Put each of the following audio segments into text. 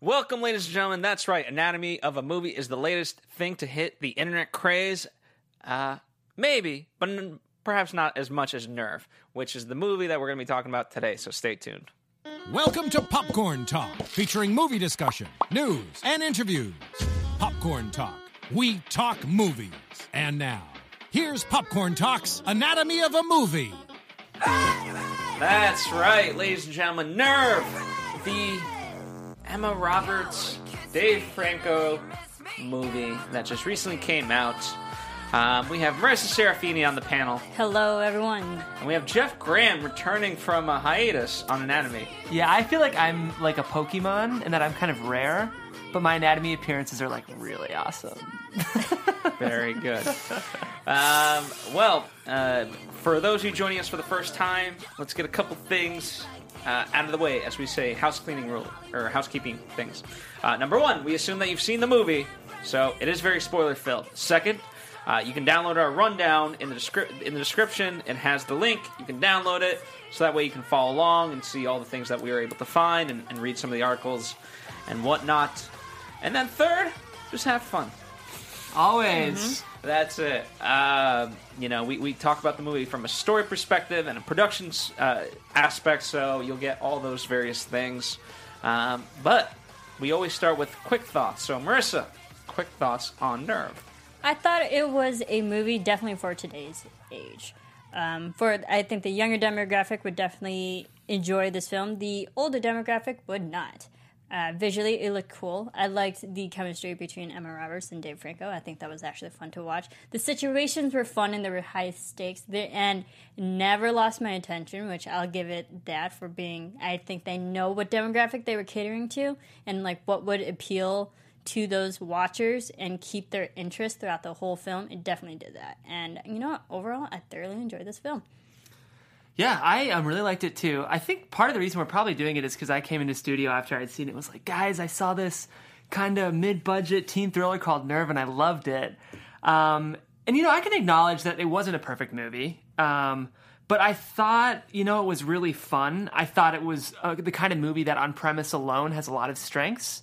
Welcome, ladies and gentlemen. That's right. Anatomy of a Movie is the latest thing to hit the internet craze. Maybe, but perhaps not as much as Nerve, which is the movie that we're going to be talking about today, so stay tuned. Welcome to Popcorn Talk, featuring movie discussion, news, and interviews. Popcorn Talk. We talk movies. And now, here's Popcorn Talk's Anatomy of a Movie. That's right, ladies and gentlemen. Nerve, the Emma Roberts, Dave Franco movie that just recently came out. We have Marissa Serafini on the panel. Hello, everyone. And we have Jeff Graham returning from a hiatus on Anatomy. Yeah, I feel like I'm like a Pokemon and that I'm kind of rare, but my Anatomy appearances are like really awesome. Very good. For those who are joining us for the first time, let's get a couple things out of the way as we say housekeeping things. Number one, we assume that you've seen the movie, so it is very spoiler-filled. Second, you can download our rundown in the description. It has the link. You can download it, so that way you can follow along and see all the things that we were able to find and read some of the articles and whatnot. And then third, just have fun. Always. Mm-hmm. That's it. We talk about the movie from a story perspective and a production aspect, so you'll get all those various things. But we always start with quick thoughts. So, Marissa, quick thoughts on Nerve. I thought it was a movie definitely for today's age. I think the younger demographic would definitely enjoy this film. The older demographic would not. Visually, it looked cool. I liked the chemistry between Emma Roberts and Dave Franco. I think that was actually fun to watch. The situations were fun and there were high stakes. And never lost my attention, which I'll give it that for being... I think they know what demographic they were catering to and like what would appeal to those watchers and keep their interest throughout the whole film. It definitely did that. And, you know what? Overall, I thoroughly enjoyed this film. Yeah, I really liked it too. I think part of the reason we're probably doing it is because I came into studio after I'd seen it. It was like, guys, I saw this kind of mid-budget teen thriller called Nerve, and I loved it. I can acknowledge that it wasn't a perfect movie, but I thought, it was really fun. I thought it was the kind of movie that on premise alone has a lot of strengths.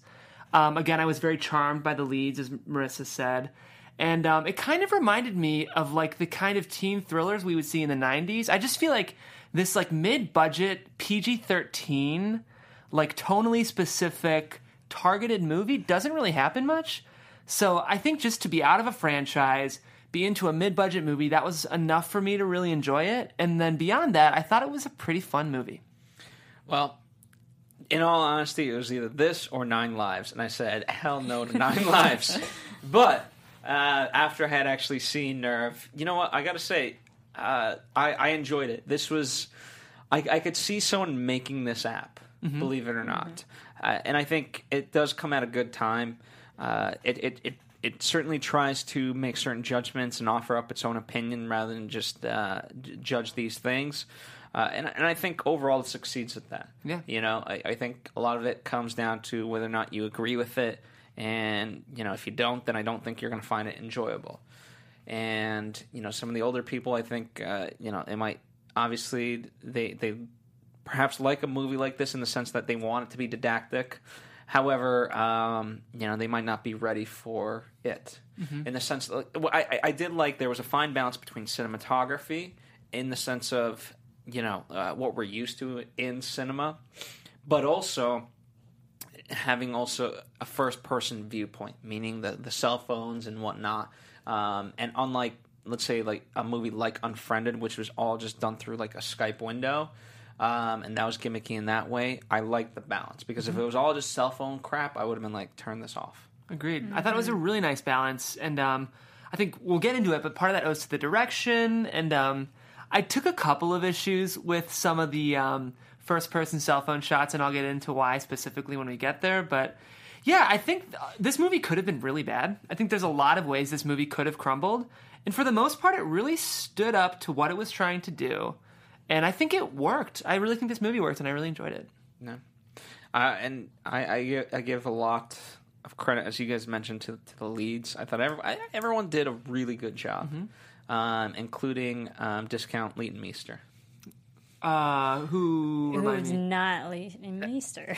Again, I was very charmed by the leads, as Marissa said. And it kind of reminded me of, like, the kind of teen thrillers we would see in the 90s. I just feel like this, like, mid-budget, PG-13, like, tonally specific, targeted movie doesn't really happen much. So I think just to be out of a franchise, be into a mid-budget movie, that was enough for me to really enjoy it. And then beyond that, I thought it was a pretty fun movie. Well... in all honesty, it was either this or 9 Lives, and I said, hell no to 9 Lives. But after I had actually seen Nerve, you know what? I got to say, I enjoyed it. This was... I could see someone making this app, mm-hmm. believe it or not. Mm-hmm. And I think it does come at a good time. It certainly tries to make certain judgments and offer up its own opinion rather than just judge these things. And I think overall it succeeds at that. Yeah. I think a lot of it comes down to whether or not you agree with it. And, if you don't, then I don't think you're going to find it enjoyable. And, some of the older people, I think, it might, obviously, they perhaps like a movie like this in the sense that they want it to be didactic. However, they might not be ready for it. Mm-hmm. In the sense, I did like there was a fine balance between cinematography in the sense of... what we're used to in cinema, but also having also a first-person viewpoint, meaning the cell phones and whatnot. And unlike, let's say, like a movie like Unfriended, which was all just done through like a Skype window, and that was gimmicky in that way, I liked the balance. Because mm-hmm. if it was all just cell phone crap, I would have been like, turn this off. Agreed. Mm-hmm. I thought it was a really nice balance, and I think we'll get into it, but part of that owes to the direction, and... I took a couple of issues with some of the first-person cell phone shots, and I'll get into why specifically when we get there. But, yeah, I think this movie could have been really bad. I think there's a lot of ways this movie could have crumbled. And for the most part, it really stood up to what it was trying to do. And I think it worked. I really think this movie worked, and I really enjoyed it. No. And I give a lot of credit, as you guys mentioned, to the leads. I thought everyone did a really good job. Mm-hmm. Including discount Leighton Meester. Who's me. Not Leighton Meester.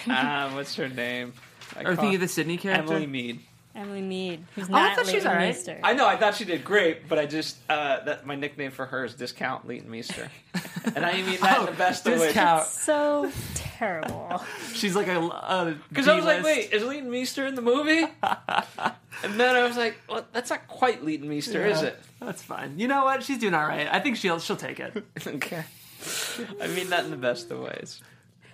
What's her name? Are you thinking of the Sydney character? Emily Mead. Who's not I thought Leighton she's all right. Meester. I know. I thought she did great, but I just my nickname for her is Discount Leighton Meester, and I mean that in the best of ways. It's so terrible. She's like a because I was like, wait, is Leighton Meester in the movie? And then I was like, well, that's not quite Leighton Meester, is it? That's fine. You know what? She's doing all right. I think she'll take it. Okay. I mean that in the best of ways.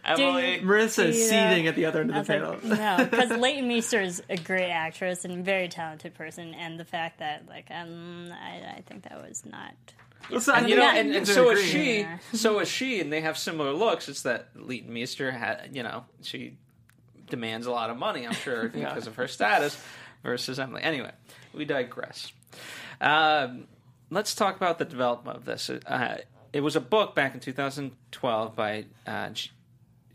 Emily, Marissa is seething at the other end of the table. Like, no, because Leighton Meester is a great actress and a very talented person, and the fact that, like, I think that was not. So, and, you know, and so is she. Yeah. So is she, and they have similar looks. It's that Leighton Meester had, you know, she demands a lot of money, I'm sure, because of her status versus Emily. Anyway, we digress. Let's talk about the development of this. It was a book back in 2012 by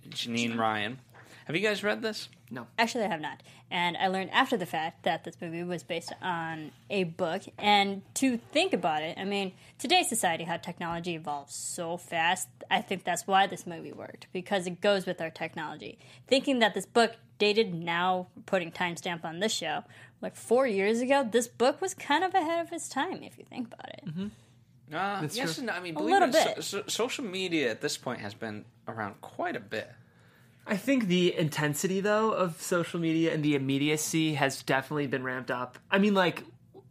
Janine Ryan. Have you guys read this? No. Actually, I have not. And I learned after the fact that this movie was based on a book. And to think about it, I mean, today's society, how technology evolves so fast, I think that's why this movie worked, because it goes with our technology. Thinking that this book dated now, putting timestamp on this show, like 4 years ago, this book was kind of ahead of its time, if you think about it. Mm-hmm. Yes and no. I mean, believe it, social media at this point has been around quite a bit. I think the intensity, though, of social media and the immediacy has definitely been ramped up. I mean, like,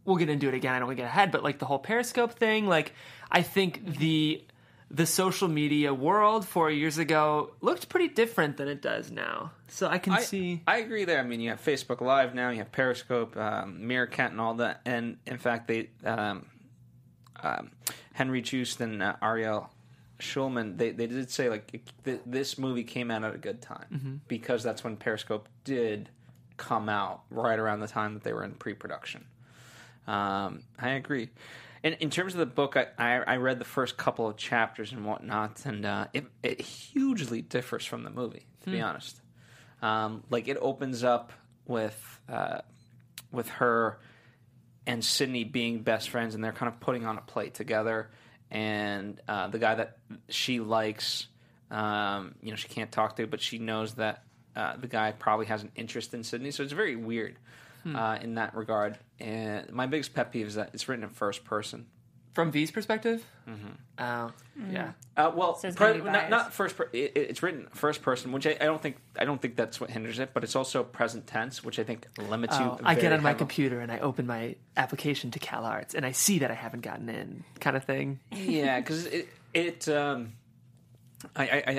we'll get into it again. I don't want to get ahead, but, like, the whole Periscope thing, like, I think the social media world 4 years ago looked pretty different than it does now. So I see. I agree there. I mean, you have Facebook Live now, you have Periscope, Meerkat and all that. And, in fact, they... Henry Joost and Ariel Schulman, they did say, like, this movie came out at a good time, mm-hmm. because that's when Periscope did come out, right around the time that they were in pre-production. I agree. In terms of the book, I read the first couple of chapters and whatnot, and it hugely differs from the movie, to be honest. Like, it opens up with her... and Sydney being best friends, and they're kind of putting on a plate together. And the guy that she likes, you know, she can't talk to, but she knows that the guy probably has an interest in Sydney. So it's very weird in that regard. And my biggest pet peeve is that it's written in first person. From V's perspective? Mm-hmm. Oh, yeah. Well, so not first. It's written first person, which I don't think that's what hinders it, but it's also present tense, which I think limits you. I get on my computer and I open my application to CalArts, and I see that I haven't gotten in, kind of thing. Yeah, because I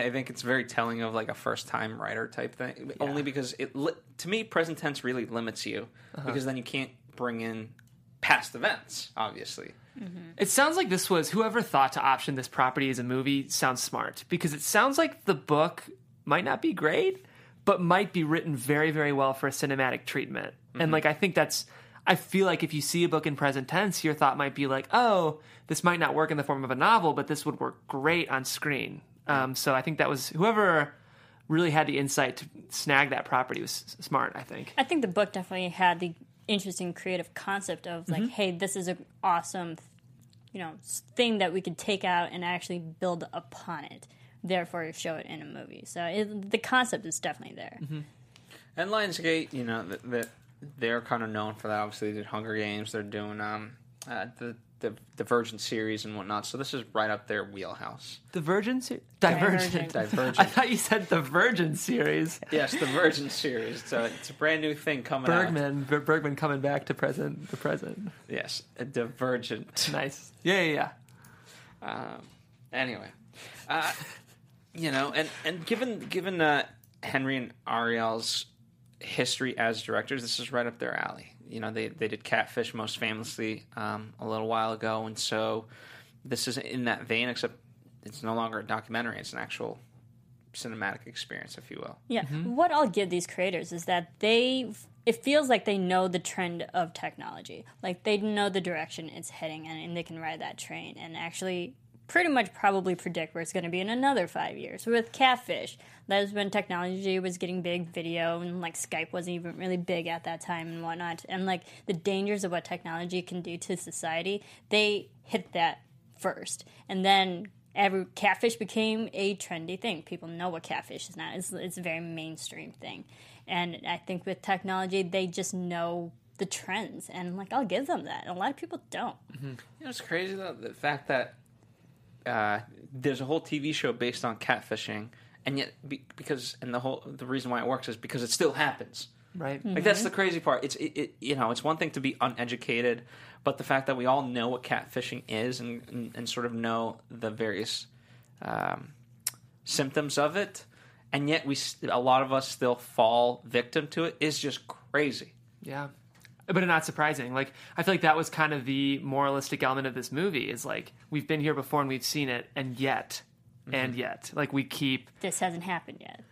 think it's very telling of, like, a first-time writer type thing. Yeah. Only because to me, present tense really limits you, because then you can't bring in past events, obviously. Mm-hmm. It sounds like this was whoever thought to option this property as a movie sounds smart, because it sounds like the book might not be great, but might be written very, very well for a cinematic treatment. Mm-hmm. And, like, I think I feel like if you see a book in present tense, your thought might be like, oh, this might not work in the form of a novel, but this would work great on screen. So I think that was whoever really had the insight to snag that property was smart, I think. I think the book definitely had the interesting creative concept of, like, hey, this is an awesome, you know, thing that we could take out and actually build upon it, therefore show it in a movie. So the concept is definitely there. Mm-hmm. And Lionsgate, you know, they're kind of known for that. Obviously, they did Hunger Games. They're doing the Divergent series and whatnot. So this is right up their wheelhouse. Divergent. I thought you said the Virgin series. Yes, the Virgin series. So it's a brand new thing coming out. Bergman coming back to present. The present. Yes, a Divergent. Nice. Yeah. Anyway, you know, and given Henry and Ariel's history as directors, this is right up their alley. You know, they did Catfish most famously a little while ago, and so this is in that vein, except it's no longer a documentary. It's an actual cinematic experience, if you will. Yeah. Mm-hmm. What I'll give these creators is that it feels like they know the trend of technology. Like, they know the direction it's heading, and they can ride that train and actually pretty much probably predict where it's going to be in another 5 years. With Catfish, that was when technology was getting big, video, and, like, Skype wasn't even really big at that time and whatnot. And, like, the dangers of what technology can do to society, they hit that first. And then Catfish became a trendy thing. People know what catfish is now. It's a very mainstream thing. And I think with technology, they just know the trends. And, like, I'll give them that. And a lot of people don't. Mm-hmm. You know, it's crazy, though, the fact that there's a whole TV show based on catfishing. And yet, the reason why it works is because it still happens. Right. Mm-hmm. Like, that's the crazy part. It's one thing to be uneducated, but the fact that we all know what catfishing is and sort of know the various symptoms of it, and yet a lot of us still fall victim to it is just crazy. Yeah. But not surprising. Like, I feel like that was kind of the moralistic element of this movie is, like, we've been here before and we've seen it, and yet... And yet, like, we keep... This hasn't happened yet.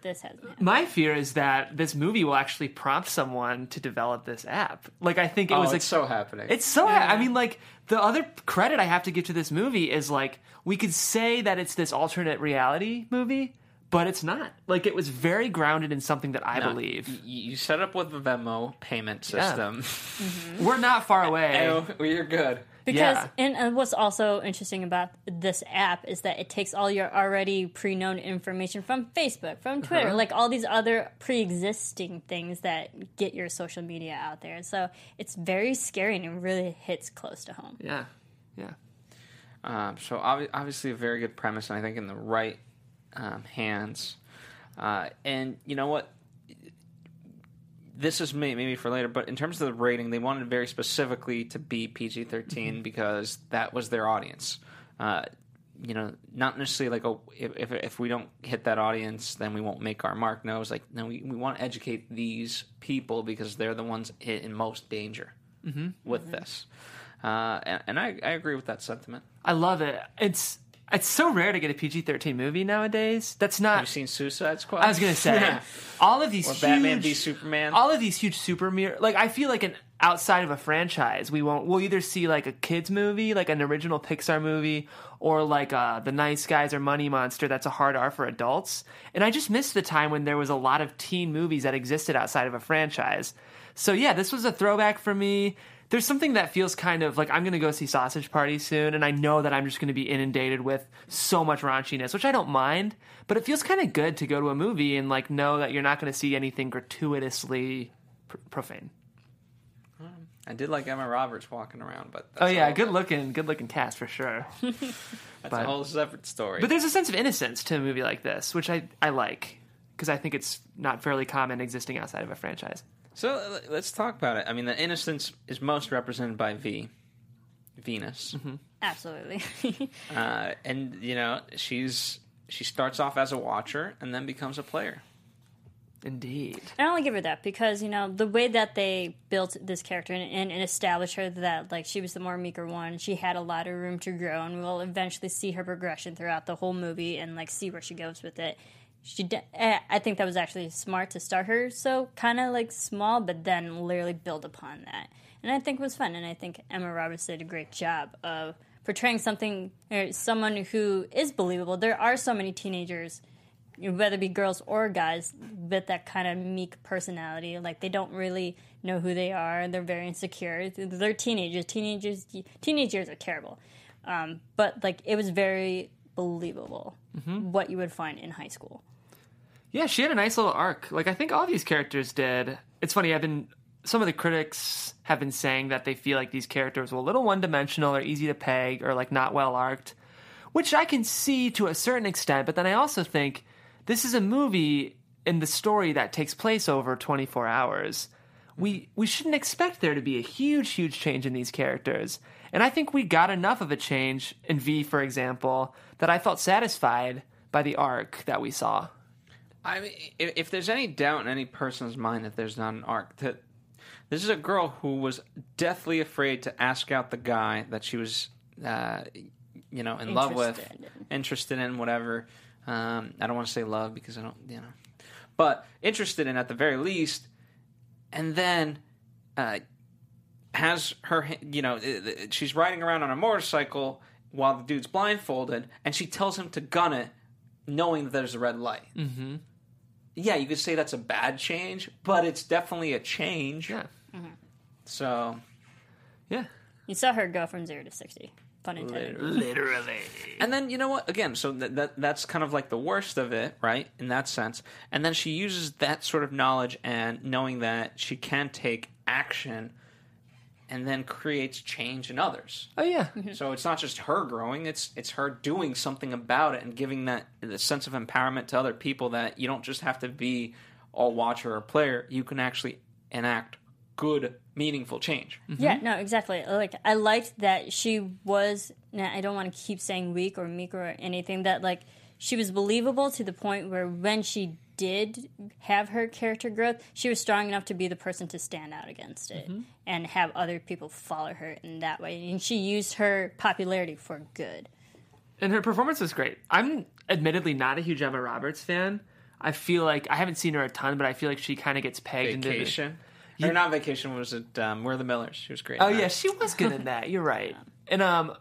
My fear is that this movie will actually prompt someone to develop this app. Like, I think it was... Oh, it's so happening. It's so... Yeah. I mean, like, the other credit I have to give to this movie is, like, we could say that it's this alternate reality movie, but it's not. Like, it was very grounded in something that I believe. You set up with the Venmo payment system. Yeah. Mm-hmm. We're not far away. We're good. Because, yeah. And what's also interesting about this app is that it takes all your already pre-known information from Facebook, from Twitter, like all these other pre-existing things that get your social media out there. So it's very scary and it really hits close to home. Yeah, yeah. So obviously a very good premise, and I think in the right hands. And you know what? This is maybe for later, but in terms of the rating, they wanted very specifically to be PG-13 because that was their audience. You know, not necessarily like, oh, if we don't hit that audience, then we won't make our mark. No, it's like, no, we want to educate these people because they're the ones in most danger with this. And I agree with that sentiment. I love it. It's so rare to get a PG-13 movie nowadays. That's not... Have you seen Suicide Squad? I was going to say. Yeah. All of these huge... Or Batman v Superman. All of these huge superhero... Like, I feel like outside of a franchise, we'll either see, like, a kids movie, like an original Pixar movie, or, like, The Nice Guys or Money Monster that's a hard R for adults. And I just missed the time when there was a lot of teen movies that existed outside of a franchise. So, yeah, this was a throwback for me. There's something that feels kind of like I'm going to go see Sausage Party soon, and I know that I'm just going to be inundated with so much raunchiness, which I don't mind, but it feels kind of good to go to a movie and, like, know that you're not going to see anything gratuitously profane. I did like Emma Roberts walking around, but... That's good-looking cast for sure. That's a whole separate story. But there's a sense of innocence to a movie like this, which I like, because I think it's not fairly common existing outside of a franchise. So let's talk about it. I mean, the innocence is most represented by Venus. Mm-hmm. Absolutely. And, you know, she starts off as a watcher and then becomes a player. Indeed. And I only give her that because, you know, the way that they built this character and established her that, like, she was the more meeker one, she had a lot of room to grow, and we'll eventually see her progression throughout the whole movie and, like, see where she goes with it. I think that was actually smart to start her so kind of like small, but then literally build upon that. And I think it was fun. And I think Emma Roberts did a great job of portraying someone who is believable. There are so many teenagers, whether it be girls or guys, with that kind of meek personality. Like, they don't really know who they are. They're very insecure. They're teenagers. Teenagers are terrible. But, like, it was very believable what you would find in high school. Yeah, she had a nice little arc. Like, I think all these characters did. It's funny, some of the critics have been saying that they feel like these characters were a little one-dimensional or easy to peg or, like, not well-arced, which I can see to a certain extent, but then I also think this is a movie in the story that takes place over 24 hours. We shouldn't expect there to be a huge, huge change in these characters. And I think we got enough of a change in V, for example, that I felt satisfied by the arc that we saw. I mean, if there's any doubt in any person's mind that there's not an arc, that this is a girl who was deathly afraid to ask out the guy that she was, you know, in love with, interested in, whatever. I don't want to say love because I don't, you know, but interested in at the very least, and then. Has her, you know, she's riding around on a motorcycle while the dude's blindfolded, and she tells him to gun it, knowing that there's a red light. Mm-hmm. Yeah, you could say that's a bad change, but it's definitely a change. Yeah. Mm-hmm. So, yeah. You saw her go from 0 to 60. Pun intended. Literally. And then, you know what? Again, so that's kind of like the worst of it, right? In that sense. And then she uses that sort of knowledge and knowing that she can take action and then creates change in others. Oh, yeah. Mm-hmm. So it's not just her growing. It's her doing something about it and giving that the sense of empowerment to other people that you don't just have to be all watcher or player. You can actually enact good, meaningful change. Mm-hmm. Yeah, no, exactly. Like, I liked that she was, now I don't want to keep saying weak or meek or anything, that, like, she was believable to the point where when she did have her character growth, she was strong enough to be the person to stand out against it mm-hmm. and have other people follow her in that way. And she used her popularity for good. And her performance was great. I'm admittedly not a huge Emma Roberts fan. I feel like I haven't seen her a ton, but I feel like she kind of gets pegged into Or not Vacation, was it We're the Millers? She was great. Oh, yeah, she was good in that. You're right. And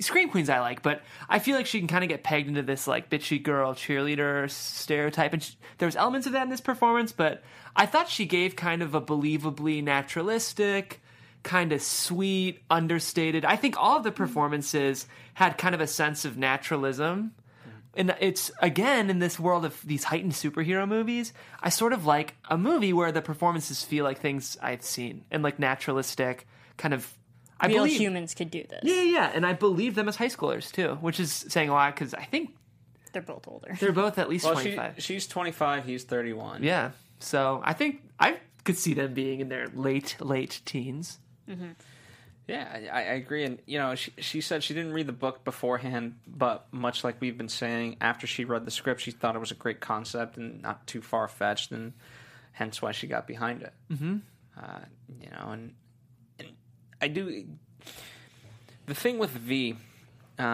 Scream Queens I like, but I feel like she can kind of get pegged into this, like, bitchy girl cheerleader stereotype. And there was elements of that in this performance, but I thought she gave kind of a believably naturalistic, kind of sweet, understated. I think all of the performances had kind of a sense of naturalism. And it's, again, in this world of these heightened superhero movies, I sort of like a movie where the performances feel like things I've seen and, like, naturalistic, kind of... I believe humans could do this. Yeah, and I believe them as high schoolers, too, which is saying a lot, because I think... They're both older. They're both at least 25. She's 25, he's 31. Yeah, so I think I could see them being in their late teens. Mm-hmm. Yeah, I agree. And, you know, she said she didn't read the book beforehand, but much like we've been saying, after she read the script, she thought it was a great concept and not too far-fetched, and hence why she got behind it. Mm-hmm. You know, and I do... The thing with V, one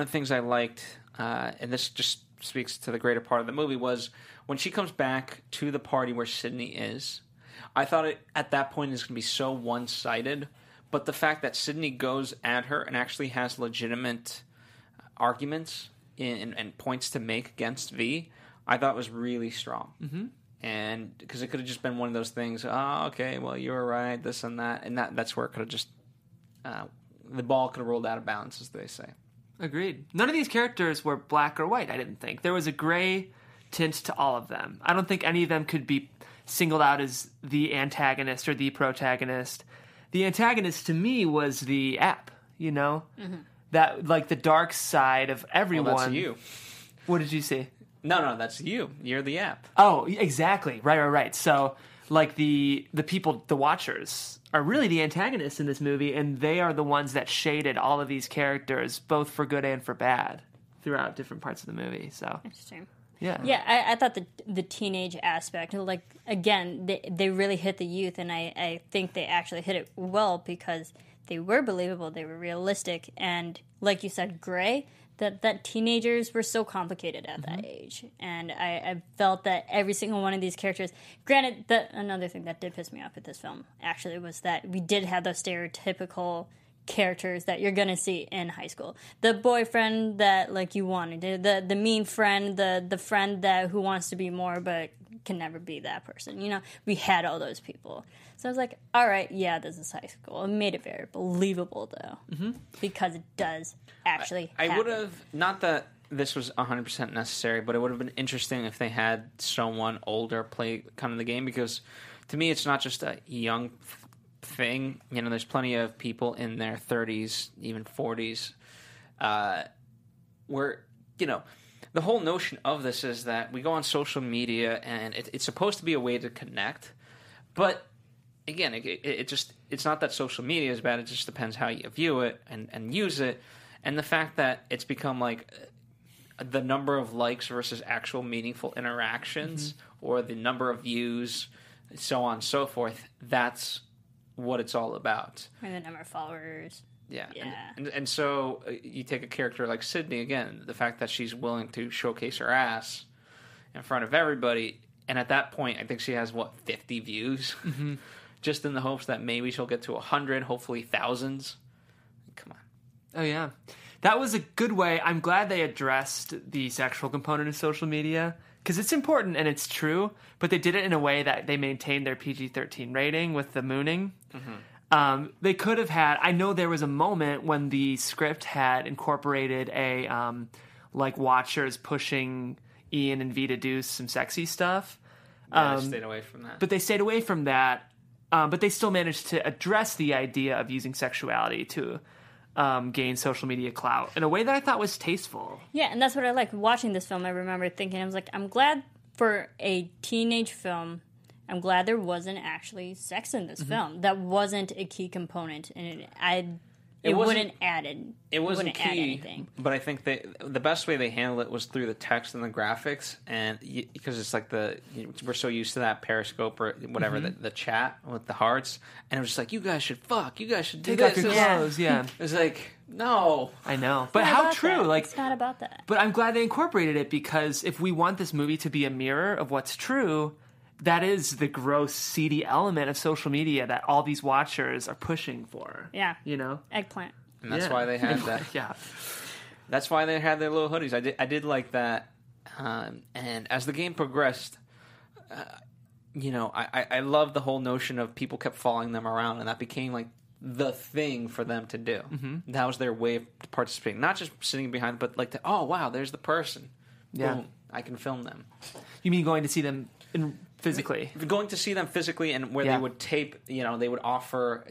of the things I liked, and this just speaks to the greater part of the movie, was when she comes back to the party where Sydney is, I thought at that point it was going to be so one-sided. But the fact that Sydney goes at her and actually has legitimate arguments and points to make against V, I thought was really strong. Mm-hmm. And because it could have just been one of those things, oh, okay, well, you were right, this and that. That's where it could have just, the ball could have rolled out of bounds, as they say. Agreed. None of these characters were black or white, I didn't think. There was a gray tint to all of them. I don't think any of them could be singled out as the antagonist or the protagonist. The antagonist to me was the app, you know? Mm-hmm. That, like, the dark side of everyone. Well, that's you. What did you say? No, that's you. You're the app. Oh, exactly. Right. So, like, the people, the watchers, are really the antagonists in this movie, and they are the ones that shaded all of these characters, both for good and for bad, throughout different parts of the movie, so. Interesting. Yeah, I thought the teenage aspect, like, again, they really hit the youth, and I think they actually hit it well because they were believable, they were realistic, and like you said, gray, that teenagers were so complicated at that age. And I felt that every single one of these characters, granted, that another thing that did piss me off with this film, actually, was that we did have those stereotypical characters that you're gonna see in high school. The boyfriend that, like, you wanted, the mean friend, the friend that who wants to be more but can never be that person. You know, we had all those people. So I was like, all right, yeah, this is high school. It made it very believable, though, because it does actually I would have, not that this was 100% necessary, but it would have been interesting if they had someone older play kind of the game, because to me it's not just a young thing. You know, there's plenty of people in their 30s, even 40s, where, you know, the whole notion of this is that we go on social media and it's supposed to be a way to connect, but again, it just, it's not that social media is bad, it just depends how you view it and use it. And the fact that it's become like the number of likes versus actual meaningful interactions or the number of views, so on and so forth, that's what it's all about. And the number of followers. Yeah. And so you take a character like Sydney, again, the fact that she's willing to showcase her ass in front of everybody, and at that point I think she has, 50 views? Just in the hopes that maybe she'll get to 100, hopefully thousands. Come on. Oh, yeah. That was a good way. I'm glad they addressed the sexual component of social media, because it's important and it's true, but they did it in a way that they maintained their PG-13 rating with the mooning. They could have had... I know there was a moment when the script had incorporated a, like, watchers pushing Ian and V to do some sexy stuff. Yeah, they stayed away from that. But they stayed away from that, but they still managed to address the idea of using sexuality to... gain social media clout in a way that I thought was tasteful. Yeah, and that's what I like. Watching this film, I remember thinking, I was like, I'm glad for a teenage film, I'm glad there wasn't actually sex in this film. That wasn't a key component, and it wouldn't add it. It wasn't key, add anything. But I think the best way they handled it was through the text and the graphics, and because it's like we're so used to that Periscope or whatever, the chat with the hearts, and it was just like, you guys should fuck, you guys should do that. Take off your clothes, yeah. It was like, no. I know. But how true. That. Like, it's not about that. But I'm glad they incorporated it, because if we want this movie to be a mirror of what's true, that is the gross, seedy element of social media that all these watchers are pushing for. Yeah. You know? Eggplant. And that's why they had that. Yeah. That's why they had their little hoodies. I did like that. And as the game progressed, I loved the whole notion of people kept following them around, and that became, like, the thing for them to do. Mm-hmm. That was their way of participating. Not just sitting behind, but like, oh, wow, there's the person. Yeah. Boom, I can film them. You mean going to see them in... physically, going to see them physically, and where they would tape, they would offer.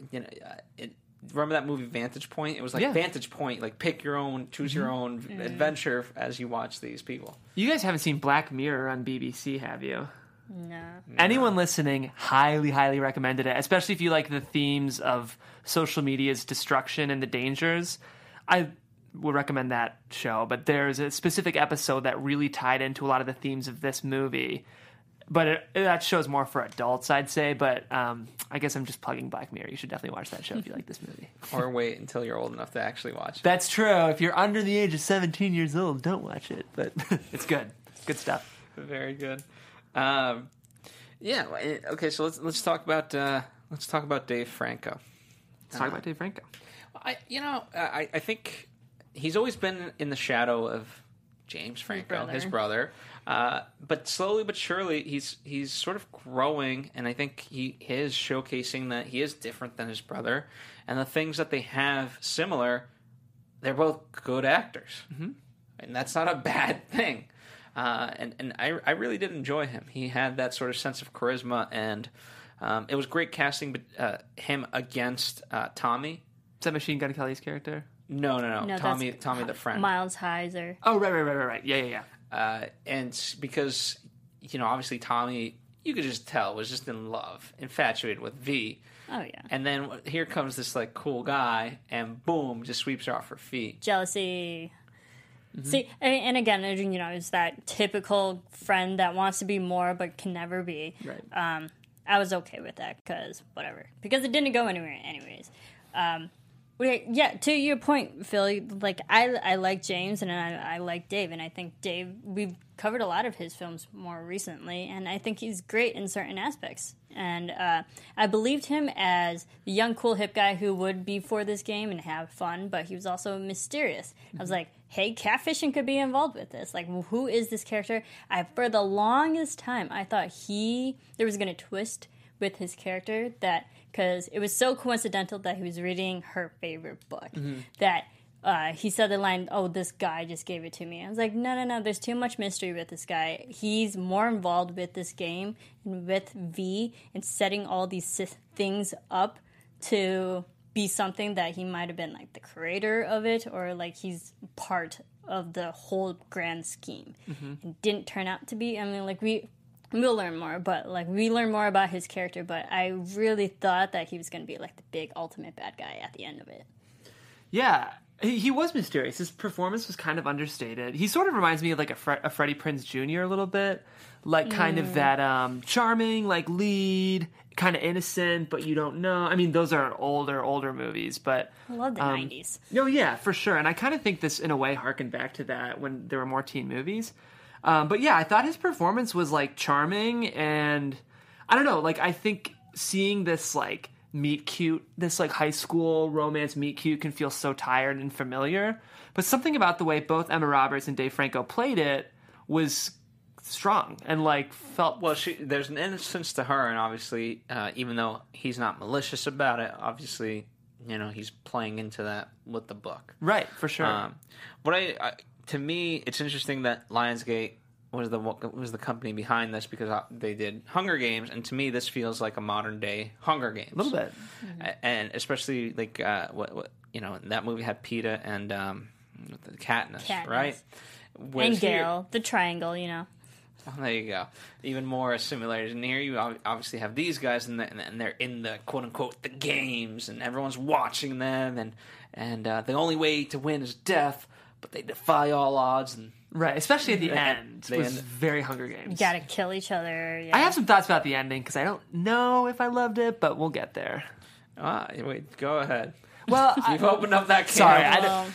Remember that movie Vantage Point? It was like Vantage Point, like pick your own, choose your own adventure as you watch these people. You guys haven't seen Black Mirror on BBC, have you? No. Anyone listening, highly, highly recommended it, especially if you like the themes of social media's destruction and the dangers. I would recommend that show, but there's a specific episode that really tied into a lot of the themes of this movie. But that show's more for adults, I'd say. But I guess I'm just plugging Black Mirror. You should definitely watch that show if you like this movie. Or wait until you're old enough to actually watch it. That's true. If you're under the age of 17 years old, don't watch it. But it's good. Good stuff. Very good. Okay. So let's talk about Dave Franco. Let's talk about Dave Franco. I think he's always been in the shadow of James Franco, his brother. But slowly but surely, he's sort of growing, and I think he is showcasing that he is different than his brother, and the things that they have similar, they're both good actors, and that's not a bad thing. And I really did enjoy him. He had that sort of sense of charisma, and it was great casting. But him against Tommy, is that Machine Gun Kelly's character? No. Tommy, the friend. Miles Heiser. Oh, right. Yeah. And because, obviously Tommy, you could just tell, was just in love, infatuated with V. Oh, yeah. And then here comes this, like, cool guy, and boom, just sweeps her off her feet. Jealousy. Mm-hmm. See, and again, it's that typical friend that wants to be more but can never be. Right. I was okay with that because whatever. Because it didn't go anywhere anyways. Yeah, to your point, Phil, like, I like James and I like Dave, and I think Dave, we've covered a lot of his films more recently, and I think he's great in certain aspects. And I believed him as the young, cool, hip guy who would be for this game and have fun, but he was also mysterious. I was like, hey, catfishing could be involved with this. Like, who is this character? For the longest time, I thought there was going to twist with his character that... because it was so coincidental that he was reading her favorite book that he said the line, oh, this guy just gave it to me. I was like, no, there's too much mystery with this guy. He's more involved with this game and with V and setting all these things up to be something that he might have been like the creator of it, or like he's part of the whole grand scheme. It didn't turn out to be. I mean, like we'll learn more, but, like, we learn more about his character, but I really thought that he was going to be, like, the big ultimate bad guy at the end of it. Yeah, he was mysterious. His performance was kind of understated. He sort of reminds me of, like, a Freddie Prinze Jr. a little bit. Like, kind of that charming, like, lead, kind of innocent, but you don't know. I mean, those are older movies, but... I love the 90s. No, yeah, for sure. And I kind of think this, in a way, harkened back to that when there were more teen movies. But yeah, I thought his performance was, like, charming, and I don't know, like, I think seeing this, like, high school romance meet cute can feel so tired and familiar, but something about the way both Emma Roberts and Dave Franco played it was strong and like felt well. There's an innocence to her, and obviously, even though he's not malicious about it, obviously, you know, he's playing into that with the book, right? For sure. But to me, it's interesting that Lionsgate was the company behind this, because they did Hunger Games, and to me, this feels like a modern day Hunger Games, a little bit, and especially like what you know, that movie had PETA and Katniss, right? Whereas and Daryl, the triangle, you know. Well, there you go. Even more similarities. And here you obviously have these guys, and they're in the quote-unquote the games, and everyone's watching them, and the only way to win is death, but they defy all odds. And right, especially at the end. It was very Hunger Games. You gotta kill each other. Yeah. I have some thoughts about the ending, because I don't know if I loved it, but we'll get there. Wait, go ahead. Well, you've opened up that can. Sorry,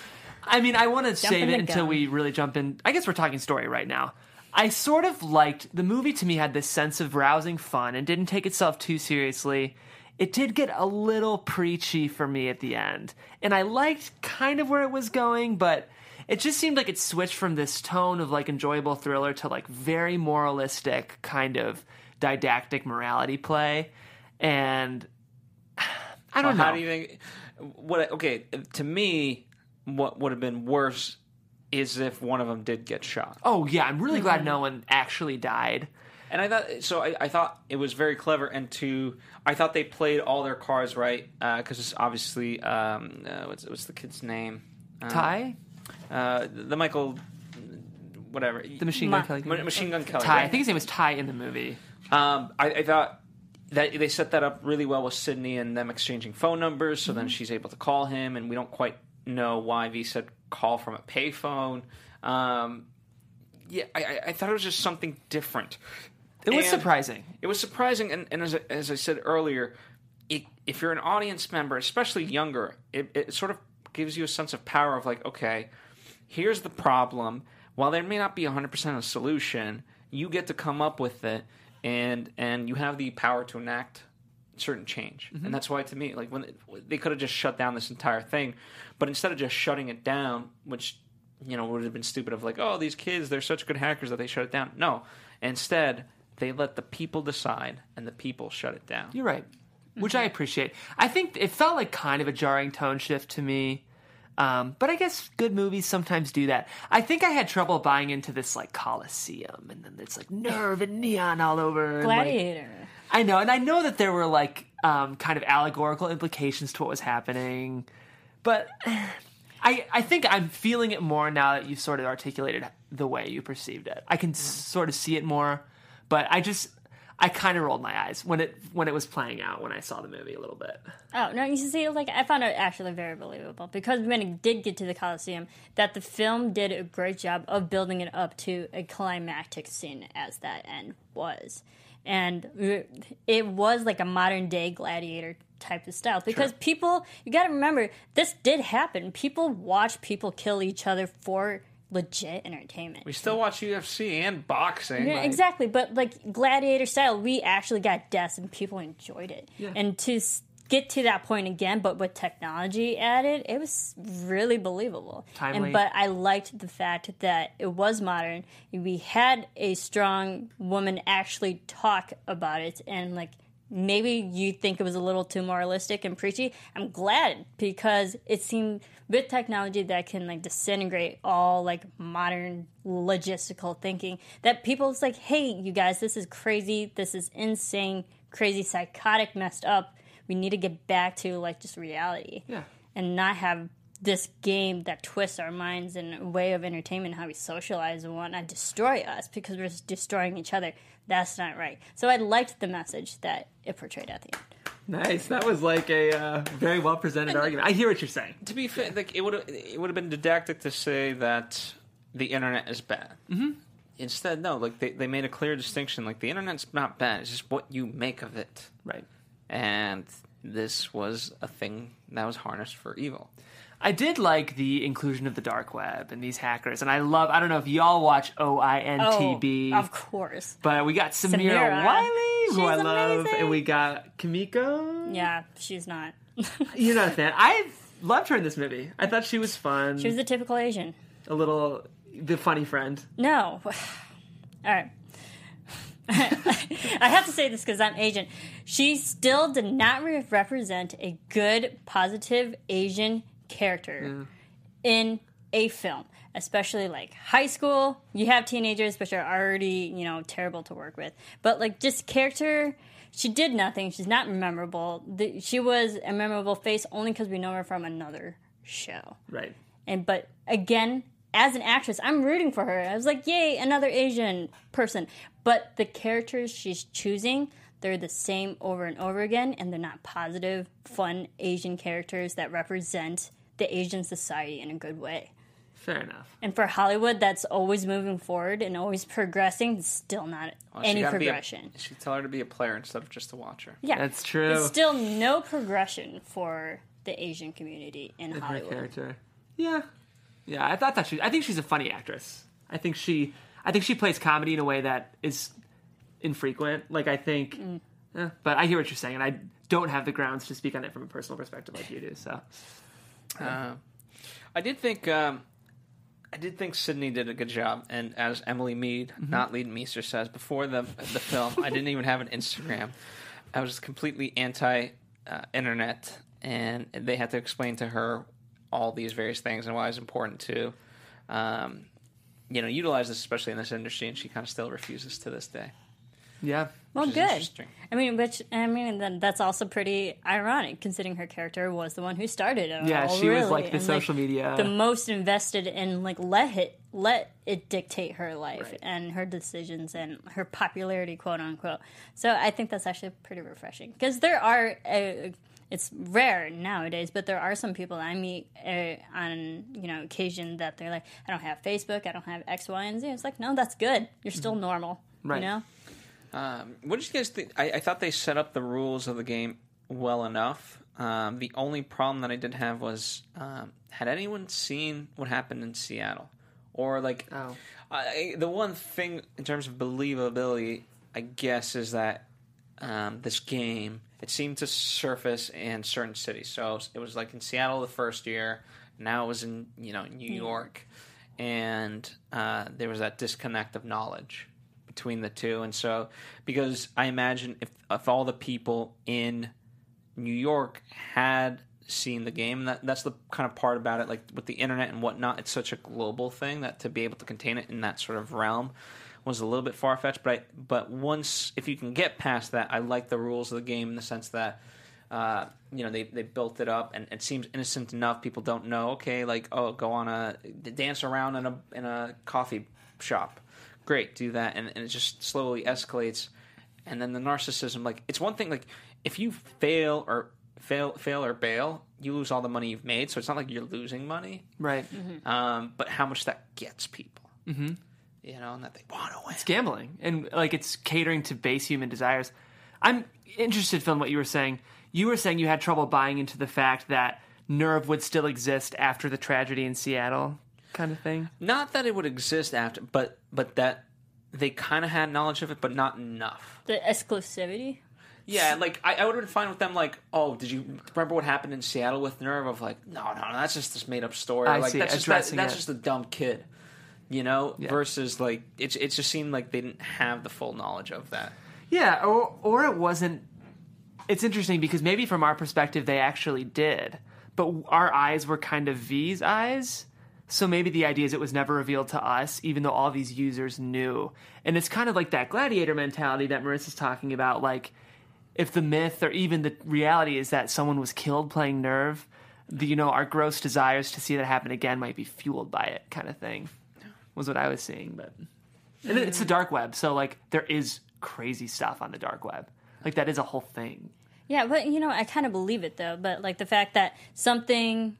I mean, I want to save it until we really jump in. I guess we're talking story right now. I sort of liked... The movie, to me, had this sense of rousing fun and didn't take itself too seriously. It did get a little preachy for me at the end. And I liked kind of where it was going, but it just seemed like it switched from this tone of, like, enjoyable thriller to, like, very moralistic kind of didactic morality play. And I don't know. How do you think... Okay, to me... What would have been worse is if one of them did get shot. Oh, yeah. I'm really glad no one actually died. And I thought... So I thought it was very clever. And I thought they played all their cards right. Because it's obviously... what's the kid's name? Ty? The Michael... Whatever. The Machine Gun Kelly. Machine Gun Kelly. Ty. Right? I think his name was Ty in the movie. I thought... That they set that up really well with Sydney and them exchanging phone numbers. So then she's able to call him. And we don't quite... No, YV said call from a payphone. I thought it was just something different. It was surprising, and as I said earlier, if you're an audience member, especially younger, it sort of gives you a sense of power of like, okay, here's the problem. While there may not be 100% a solution, you get to come up with it, and you have the power to enact certain change. And that's why, to me, like, when they could have just shut down this entire thing, but instead of just shutting it down, which, you know, would have been stupid of like, oh, these kids, they're such good hackers that they shut it down. No, instead they let the people decide, and the people shut it down. You're right. Which I appreciate. I think it felt like kind of a jarring tone shift to me, but I guess good movies sometimes do that. I think I had trouble buying into this, like, Coliseum, and then it's like Nerve and neon all over Gladiator, and, like, I know, and I know that there were, like, kind of allegorical implications to what was happening, but I think I'm feeling it more now that you've sort of articulated the way you perceived it. I can sort of see it more, but I kind of rolled my eyes when it was playing out when I saw the movie a little bit. Oh, no, you see, like, I found it actually very believable, because when it did get to the Coliseum, that the film did a great job of building it up to a climactic scene as that end was. And it was like a modern-day Gladiator type of style. Because people, you got to remember, this did happen. People watch people kill each other for legit entertainment. We still watch UFC and boxing. Yeah, like. Exactly. But like Gladiator style, we actually got deaths and people enjoyed it. Yeah. And to get to that point again, but with technology added, it was really believable. Timely. But I liked the fact that it was modern. We had a strong woman actually talk about it, and like maybe you think it was a little too moralistic and preachy. I'm glad, because it seemed with technology that can like disintegrate all like modern logistical thinking, that people's like, hey, you guys, this is crazy, this is insane, crazy, psychotic, messed up. We need to get back to, like, just reality. Yeah. And not have this game that twists our minds and way of entertainment, how we socialize and whatnot, destroy us because we're just destroying each other. That's not right. So I liked the message that it portrayed at the end. Nice. That was, like, a very well-presented argument. I hear what you're saying. To be fair, like, it would have been didactic to say that the internet is bad. Mm-hmm. Instead, no, like, they made a clear distinction. Like, the internet's not bad. It's just what you make of it. Right. And this was a thing that was harnessed for evil. I did like the inclusion of the dark web and these hackers. And I don't know if y'all watch OITNB. Oh, of course. But we got Samira Wiley, who I love. Amazing. And we got Kimiko. Yeah, she's not. You're not a fan. I loved her in this movie. I thought she was fun. She was a typical Asian. The funny friend. No. All right. I have to say this because I'm Asian. She still did not represent a good, positive Asian character in a film, especially like high school. You have teenagers, which are already, you know, terrible to work with. But like just character, she did nothing. She's not memorable. She was a memorable face only because we know her from another show. Right. And but again, as an actress, I'm rooting for her. I was like, yay, another Asian person. But the characters she's choosing, they're the same over and over again, and they're not positive, fun Asian characters that represent the Asian society in a good way. Fair enough. And for Hollywood, that's always moving forward and always progressing, still not any progression. She tell her to be a player instead of just a watcher. Yeah. That's true. There's still no progression for the Asian community in Hollywood. Her character. Yeah. Yeah, I thought I think she's a funny actress. I think she plays comedy in a way that is infrequent. Like, I think... but I hear what you're saying, and I don't have the grounds to speak on it from a personal perspective like you do, so... I did think Sydney did a good job, and as Emily Mead, not Leighton Meester, says, before the film, I didn't even have an Instagram. I was completely anti-internet, and they had to explain to her all these various things and why it's important to, utilize this, especially in this industry, and she kind of still refuses to this day. Yeah. Well, good. I mean, that's also pretty ironic, considering her character was the one who started it. Yeah, she was like the social media, the most invested in, like, let it dictate her life and her decisions and her popularity, quote unquote. So I think that's actually pretty refreshing, because there are it's rare nowadays, but there are some people I meet on occasion that they're like, I don't have Facebook, I don't have X, Y, and Z. It's like, no, that's good. You're still normal, right? You know. What did you guys think? I thought they set up the rules of the game well enough. The only problem that I did have was, had anyone seen what happened in Seattle? Or, like, the one thing in terms of believability, I guess, is that this game, it seemed to surface in certain cities. So it was, like, in Seattle the first year. Now it was in, New York. And there was that disconnect of knowledge between the two. And so, because I imagine if all the people in New York had seen the game, that's the kind of part about it, like with the internet and whatnot, it's such a global thing that to be able to contain it in that sort of realm was a little bit far-fetched. But once, if you can get past that, I like the rules of the game in the sense that they built it up, and it seems innocent enough. People don't know, okay, like, oh, go on dance around in a coffee shop. Great, do that, and it just slowly escalates. And then the narcissism, like, it's one thing, like, if you fail or bail, you lose all the money you've made, so it's not like you're losing money, right? But how much that gets people, and that they want to win. It's gambling, and like it's catering to base human desires. I'm interested, Phil, in what you were saying. You were saying you had trouble buying into the fact that Nerve would still exist after the tragedy in Seattle. Kind of thing. Not that it would exist after, but that they kind of had knowledge of it, but not enough. The exclusivity? Yeah, like, I would have been fine with them, like, oh, did you remember what happened in Seattle with Nerve? Of like, no, that's just this made-up story. That's just a dumb kid, Yeah. Versus, like, it just seemed like they didn't have the full knowledge of that. Yeah, or it wasn't... It's interesting, because maybe from our perspective, they actually did. But our eyes were kind of V's eyes... So maybe the idea is it was never revealed to us, even though all these users knew. And it's kind of like that gladiator mentality that Marissa's talking about. Like, if the myth or even the reality is that someone was killed playing Nerve, our gross desires to see that happen again might be fueled by it, kind of thing, was what I was seeing. But and it's the dark web, so, like, there is crazy stuff on the dark web. Like, that is a whole thing. Yeah, but, I kind of believe it, though. But, like, the fact that something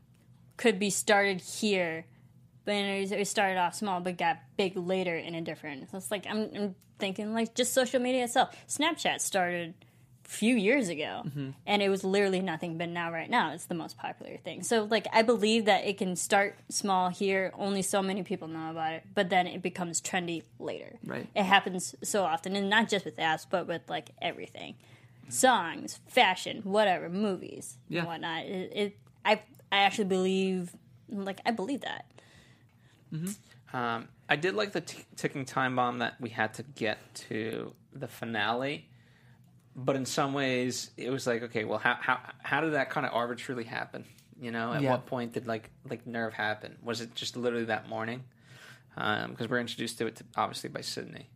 could be started here... And it started off small, but got big later in a different... So it's like, I'm thinking, like, just social media itself. Snapchat started a few years ago, and it was literally nothing, but right now, it's the most popular thing. So, like, I believe that it can start small here, only so many people know about it, but then it becomes trendy later. Right. It happens so often, and not just with apps, but with, like, everything. Songs, fashion, whatever, movies, and whatnot. I actually believe... Like, I believe that. I did like the ticking time bomb that we had to get to the finale, but in some ways it was like, okay, well, how did that kind of arbitrarily happen? You know, at what point did like Nerve happen? Was it just literally that morning? Because we're introduced to it obviously by Sydney.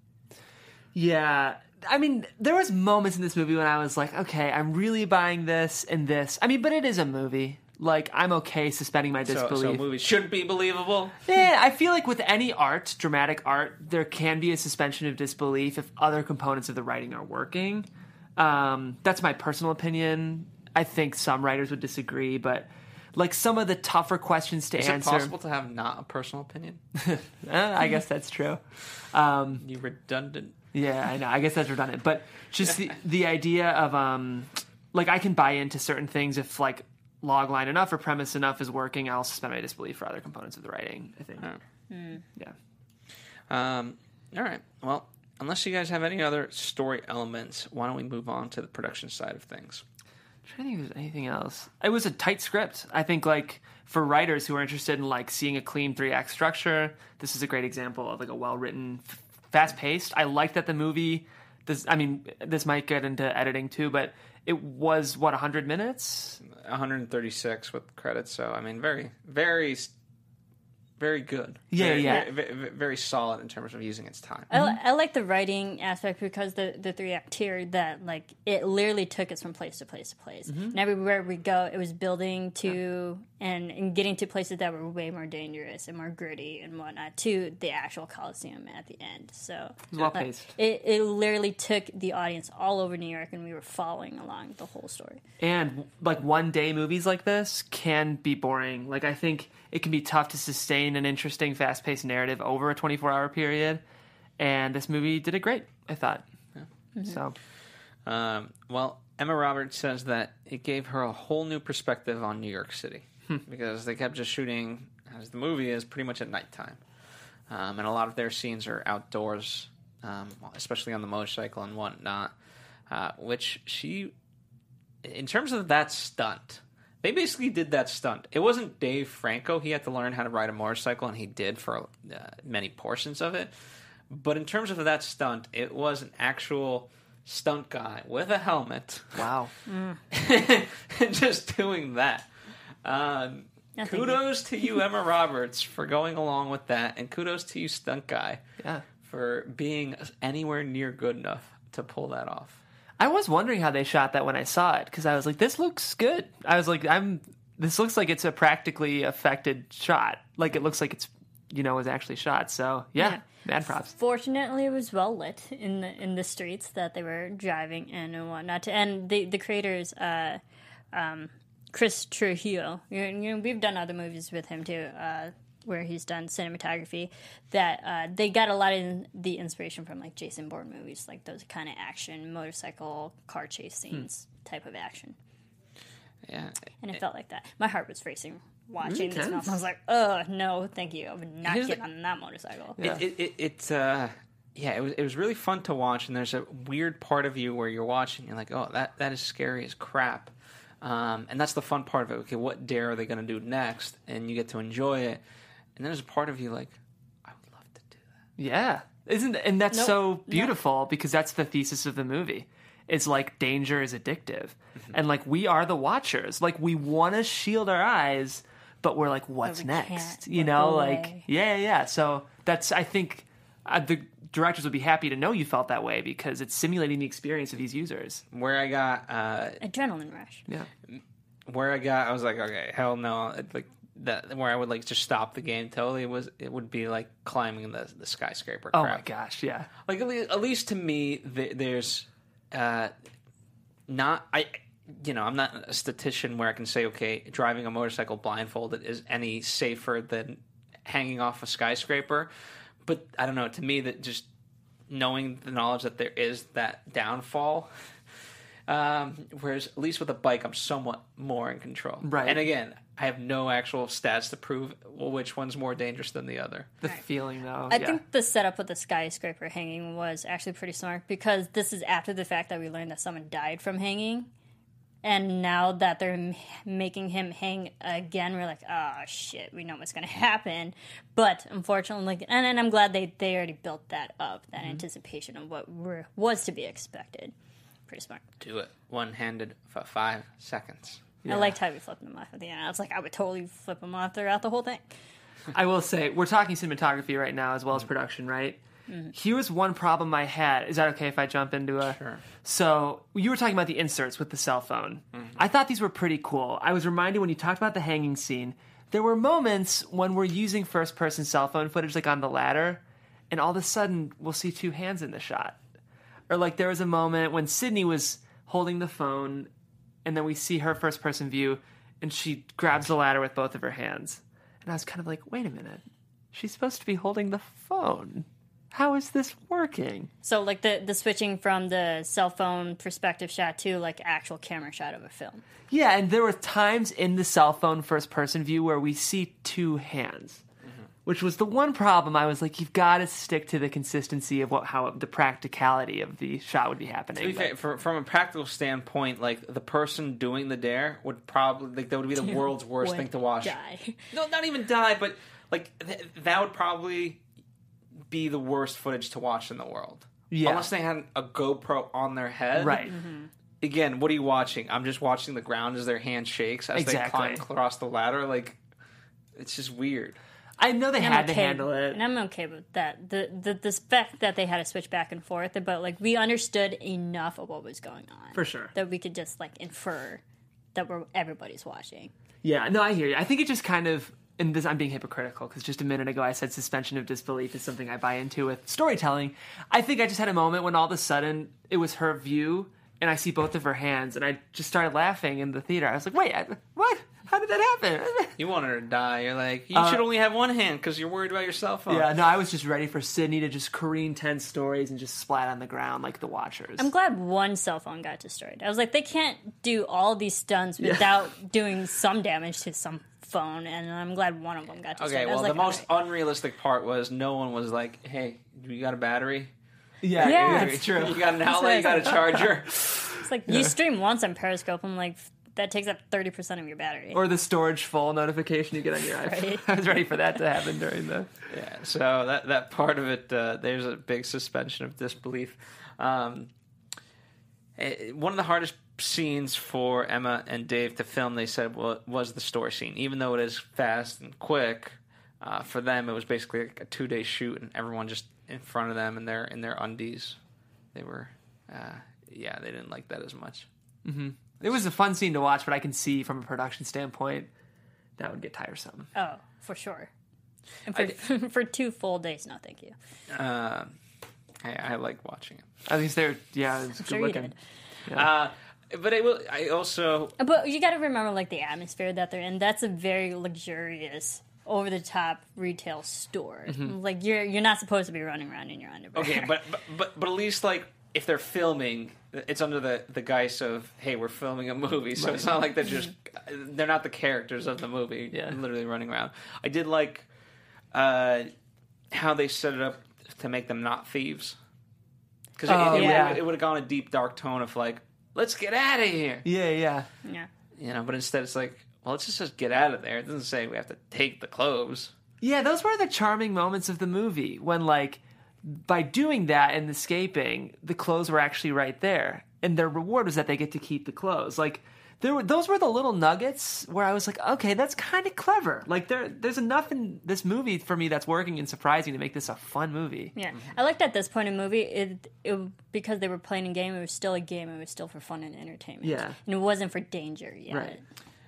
Yeah. I mean, there was moments in this movie when I was like, okay, I'm really buying this and this. I mean, but it is a movie. Like, I'm okay suspending my disbelief. So movies shouldn't be believable? Yeah, I feel like with any art, dramatic art, there can be a suspension of disbelief if other components of the writing are working. That's my personal opinion. I think some writers would disagree, but... like, some of the tougher questions to answer... Is it possible to have not a personal opinion? I guess that's true. You redundant. Yeah, I know. I guess that's redundant. But just the idea of, like, I can buy into certain things if, like, logline enough or premise enough is working. I'll suspend my disbelief for other components of the writing, I think. Yeah. All right. Well, unless you guys have any other story elements, why don't we move on to the production side of things? I'm trying to think if there's anything else. It was a tight script. I think, like, for writers who are interested in, like, seeing a clean 3-act structure, this is a great example of, like, a well-written, fast-paced. I like that the movie, this might get into editing, too, but it was, what, 100 minutes? 136 with credits, so, I mean, very, very... very good. Yeah. Very, very, very solid in terms of using its time. I like the writing aspect because the three-act tier that, like, it literally took us from place to place to place. Mm-hmm. And everywhere we go, it was building to and getting to places that were way more dangerous and more gritty and whatnot to the actual Coliseum at the end. So it was well-paced. It literally took the audience all over New York, and we were following along the whole story. And, like, one-day movies like this can be boring. Like, I think... it can be tough to sustain an interesting, fast-paced narrative over a 24-hour period, and this movie did it great, I thought. Yeah. Mm-hmm. So, well, Emma Roberts says that it gave her a whole new perspective on New York City because they kept just shooting, as the movie is, pretty much at nighttime, and a lot of their scenes are outdoors, especially on the motorcycle and whatnot, which she, in terms of that stunt... they basically did that stunt. It wasn't Dave Franco. He had to learn how to ride a motorcycle, and he did for many portions of it. But in terms of that stunt, it was an actual stunt guy with a helmet. Wow. Just doing that. Kudos to you, Emma Roberts, for going along with that, and kudos to you, stunt guy, for being anywhere near good enough to pull that off. I was wondering how they shot that when I saw it, because I was like, this looks good. I was like, this looks like it's a practically affected shot. Like, it looks like it's, you know, was actually shot. So, yeah, mad props. Fortunately, it was well lit in the streets that they were driving in and whatnot. And the creators, Chris Trujillo, you know, we've done other movies with him, too, where he's done cinematography, that they got a lot of the inspiration from, like, Jason Bourne movies, like those kind of action, motorcycle, car chase scenes type of action. Yeah. And it felt like that. My heart was racing watching this film. I was like, oh, no, thank you. I would not get on that motorcycle. Yeah. It was really fun to watch, and there's a weird part of you where you're watching, you're like, oh, that is scary as crap. And that's the fun part of it. Okay, what dare are they going to do next? And you get to enjoy it. And there's a part of you like, I would love to do that. Yeah. So beautiful because that's the thesis of the movie. It's like danger is addictive. Mm-hmm. And like we are the watchers. Like we want to shield our eyes, but we're like, what's next? You know, like, yeah. So that's, I think the directors would be happy to know you felt that way because it's simulating the experience of these users. Where I got... adrenaline rush. Yeah. I was like, okay, hell no. Where I would like to stop the game totally would be like climbing the skyscraper. Oh my gosh, yeah. Like at least to me, there's not. I'm not a statistician where I can say okay, driving a motorcycle blindfolded is any safer than hanging off a skyscraper. But I don't know. To me, that just knowing the knowledge that there is that downfall. Whereas at least with a bike, I'm somewhat more in control. Right. And again, I have no actual stats to prove which one's more dangerous than the other. The feeling, though. I think the setup with the skyscraper hanging was actually pretty smart because this is after the fact that we learned that someone died from hanging. And now that they're making him hang again, we're like, oh, shit, we know what's going to happen. But unfortunately, and I'm glad they already built that up, that anticipation of what was to be expected. Pretty smart. Do it. One-handed for 5 seconds. Yeah. I liked how we flipped him off at the end. I was like, I would totally flip him off throughout the whole thing. I will say, we're talking cinematography right now as well as production, right? Mm-hmm. Here's one problem I had. Is that okay if I jump into a... Sure. So, you were talking about the inserts with the cell phone. Mm-hmm. I thought these were pretty cool. I was reminded when you talked about the hanging scene, there were moments when we're using first-person cell phone footage, like on the ladder, and all of a sudden, we'll see two hands in the shot. Or, like, there was a moment when Sydney was holding the phone, and then we see her first-person view, and she grabs the ladder with both of her hands. And I was kind of like, wait a minute. She's supposed to be holding the phone. How is this working? So, like, the switching from the cell phone perspective shot to, like, actual camera shot of a film. Yeah, and there were times in the cell phone first-person view where we see two hands, which was the one problem. I was like, you've got to stick to the consistency of how the practicality of the shot would be happening. Okay, from a practical standpoint, like, the person doing the dare would probably, like, that would be the world's worst thing to watch. Die. No, not even die, but, like, that would probably... be the worst footage to watch in the world. Yeah. Unless they had a GoPro on their head. Right. Mm-hmm. Again, what are you watching? I'm just watching the ground as their hand shakes as they climb across the ladder. Like, it's just weird. I know they had to handle it. And I'm okay with that. The fact that they had to switch back and forth, but, like, we understood enough of what was going on. For sure. That we could just, like, infer that everybody's watching. Yeah, no, I hear you. I think it just kind of... And this, I'm being hypocritical, because just a minute ago I said suspension of disbelief is something I buy into with storytelling. I think I just had a moment when all of a sudden it was her view, and I see both of her hands, and I just started laughing in the theater. I was like, wait, what? How did that happen? You wanted her to die. You're like, you should only have one hand, because you're worried about your cell phone. Yeah, no, I was just ready for Sydney to just careen 10 stories and just splat on the ground like the Watchers. I'm glad one cell phone got destroyed. I was like, they can't do all these stunts without doing some damage to some phone, and I'm glad one of them got to. Okay, well, like, the most unrealistic part was no one was like, hey, you got a battery? Yeah. It's true. You got an outlet, you got a charger. It's like, you stream once on Periscope, I'm like, that takes up 30% of your battery. Or the storage full notification you get on your iPhone. I was ready for that to happen during the... Yeah, so that part of it, there's a big suspension of disbelief. One of the hardest scenes for Emma and Dave to film, they said, was the store scene. Even though it is fast and quick, for them it was basically like a 2-day shoot, and everyone just in front of them in their undies. They were, they didn't like that as much. Mm-hmm. It was a fun scene to watch, but I can see from a production standpoint that would get tiresome. Oh, for sure. And for 2 full days, no, thank you. I like watching it. I think they're it's good looking. Yeah. But I also... But you got to remember, like, the atmosphere that they're in. That's a very luxurious, over-the-top retail store. Mm-hmm. Like, you're not supposed to be running around in your underwear. Okay, but at least, like, if they're filming, it's under the guise of, hey, we're filming a movie. So it's not like they're not the characters of the movie literally running around. I did like how they set it up to make them not thieves. Because it would have gone a deep, dark tone of, like, let's get out of here. Yeah. You know, but instead it's like, well, let's just get out of there. It doesn't say we have to take the clothes. Yeah, those were the charming moments of the movie when, like, by doing that and escaping, the clothes were actually right there. And their reward was that they get to keep the clothes. Like, those were the little nuggets where I was like, okay, that's kind of clever. Like, there's enough in this movie for me that's working and surprising to make this a fun movie. Yeah. Mm-hmm. I liked at this point in the movie, because they were playing a game, it was still a game. It was still for fun and entertainment. Yeah. And it wasn't for danger yet. Right.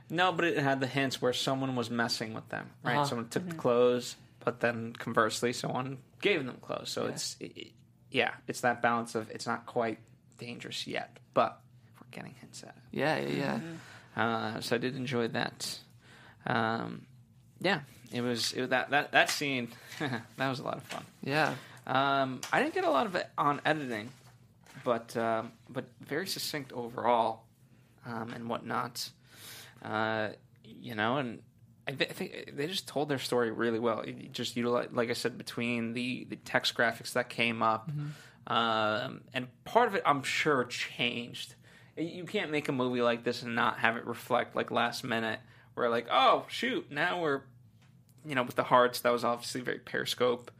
No, but it had the hints where someone was messing with them, right? Uh-huh. Someone took the clothes, but then conversely, someone gave them clothes. So it's that balance of it's not quite dangerous yet, but... getting hints at it. Yeah. Mm-hmm. So I did enjoy that. It was that scene. That was a lot of fun. Yeah. I didn't get a lot of it on editing, but very succinct overall, and whatnot. And I think they just told their story really well. It just utilized, like I said, between the text graphics that came up, and part of it I'm sure changed You can't make a movie like this and not have it reflect, like, last minute, where, like, oh, shoot, now we're, you know, with the hearts, that was obviously very Periscope,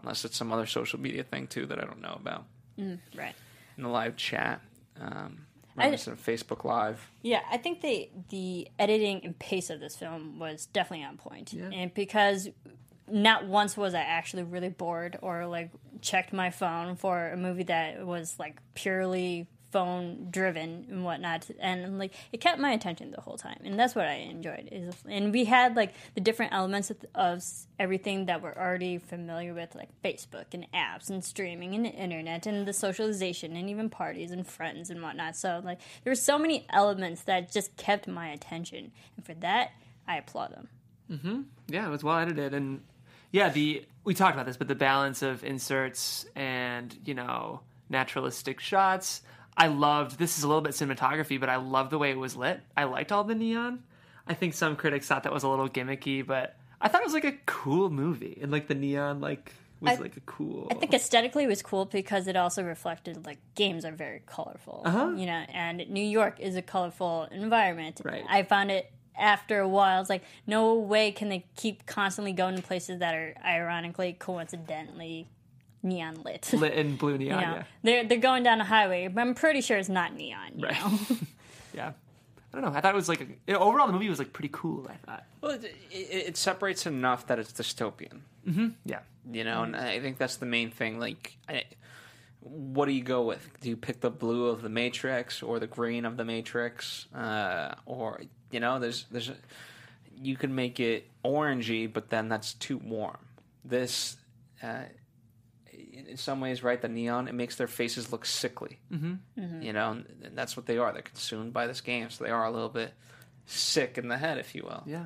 unless it's some other social media thing, too, that I don't know about. Right. In the live chat. Sort of Facebook Live. Yeah, I think the editing and pace of this film was definitely on point. Yeah. And because not once was I actually really bored or, like, checked my phone for a movie that was, like, purely phone-driven and whatnot. And, like, it kept my attention the whole time. And that's what I enjoyed. And we had, like, the different elements of everything that we're already familiar with, like Facebook and apps and streaming and the internet and the socialization and even parties and friends and whatnot. So, like, there were so many elements that just kept my attention. And for that, I applaud them. Mm-hmm. Yeah, it was well edited. And, yeah, we talked about this, but the balance of inserts and, you know, naturalistic shots. I loved, this is a little bit cinematography, but I loved the way it was lit. I liked all the neon. I think some critics thought that was a little gimmicky, but I thought it was, like, a cool movie. And, like, the neon, like, was, like, a cool... I think aesthetically it was cool because it also reflected, like, games are very colorful. Uh-huh. You know, and New York is a colorful environment. Right. I found it... After a while, it's like, no way can they keep constantly going to places that are ironically, coincidentally neon lit. Lit in blue neon, you know? Yeah. They're going down a highway, but I'm pretty sure it's not neon, you know? Yeah. I don't know. I thought it was, like, overall the movie was, like, pretty cool, I thought. Well, it separates enough that it's dystopian. Mm-hmm. Yeah. You know, and I think that's the main thing. Like, what do you go with? Do you pick the blue of the Matrix or the green of the Matrix? Or... You know, there's you can make it orangey, but then that's too warm. This, in some ways, right, the neon, it makes their faces look sickly. Mm-hmm. Mm-hmm. You know, and that's what they are. They're consumed by this game, so they are a little bit sick in the head, if you will. Yeah.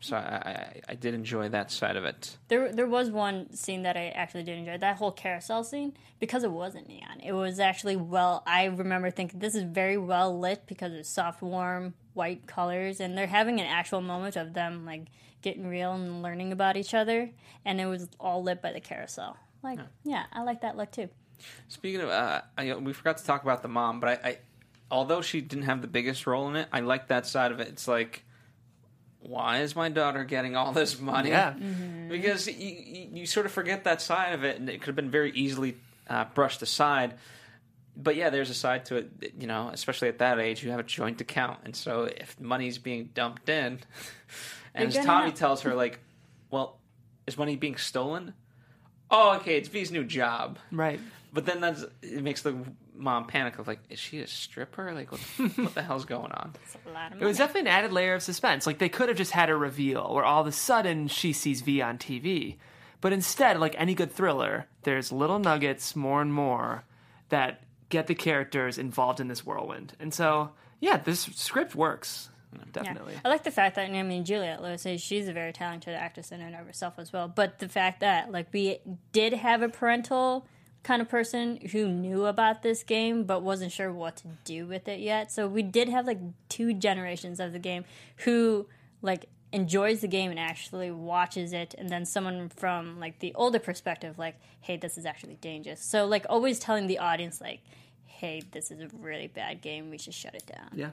So I did enjoy that side of it. There was one scene that I actually did enjoy, that whole carousel scene, because it wasn't neon. It was actually I remember thinking this is very well lit because it's soft, warm, white colors, and they're having an actual moment of them, like, getting real and learning about each other, and it was all lit by the carousel. Like, yeah I like that look too. Speaking of, we forgot to talk about the mom, but I although she didn't have the biggest role in it, I like that side of it. It's like, why is my daughter getting all this money? Yeah. Mm-hmm. Because you sort of forget that side of it, and it could have been very easily brushed aside. But, yeah, there's a side to it, you know, especially at that age, you have a joint account. And so if money's being dumped in, and Tommy tells her, like, well, is money being stolen? Oh, okay, it's V's new job. Right. But then it makes the mom panic of, like, is she a stripper? Like, what the hell's going on? That's a lot of money. It was definitely an added layer of suspense. Like, they could have just had a reveal where all of a sudden she sees V on TV. But instead, like any good thriller, there's little nuggets more and more that get the characters involved in this whirlwind. And so, yeah, this script works. Definitely. Yeah. I like the fact that, I mean, Juliette Lewis, she's a very talented actress in and of herself as well, but the fact that, like, we did have a parental kind of person who knew about this game but wasn't sure what to do with it yet. So we did have, like, two generations of the game who, like, enjoys the game and actually watches it, and then someone from, like, the older perspective, like, hey, this is actually dangerous. So, like, always telling the audience, like, hey, this is a really bad game, we should shut it down. Yeah.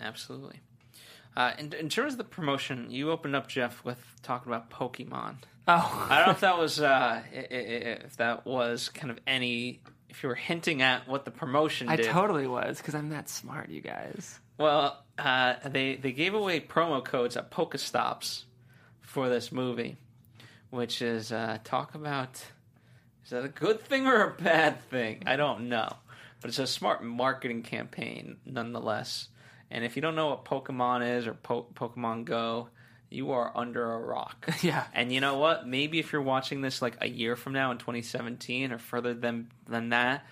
Absolutely. In terms of the promotion, you opened up, Jeff, with talking about Pokemon. Oh, I don't know if that was if you were hinting at what the promotion did. I totally was, because I'm that smart, you guys. Well, they gave away promo codes at Pokestops for this movie, which is talk about, is that a good thing or a bad thing? I don't know, but it's a smart marketing campaign nonetheless. And if you don't know what Pokemon is or Pokemon Go, you are under a rock. Yeah. And you know what? Maybe if you're watching this, like, a year from now in 2017 or further than that,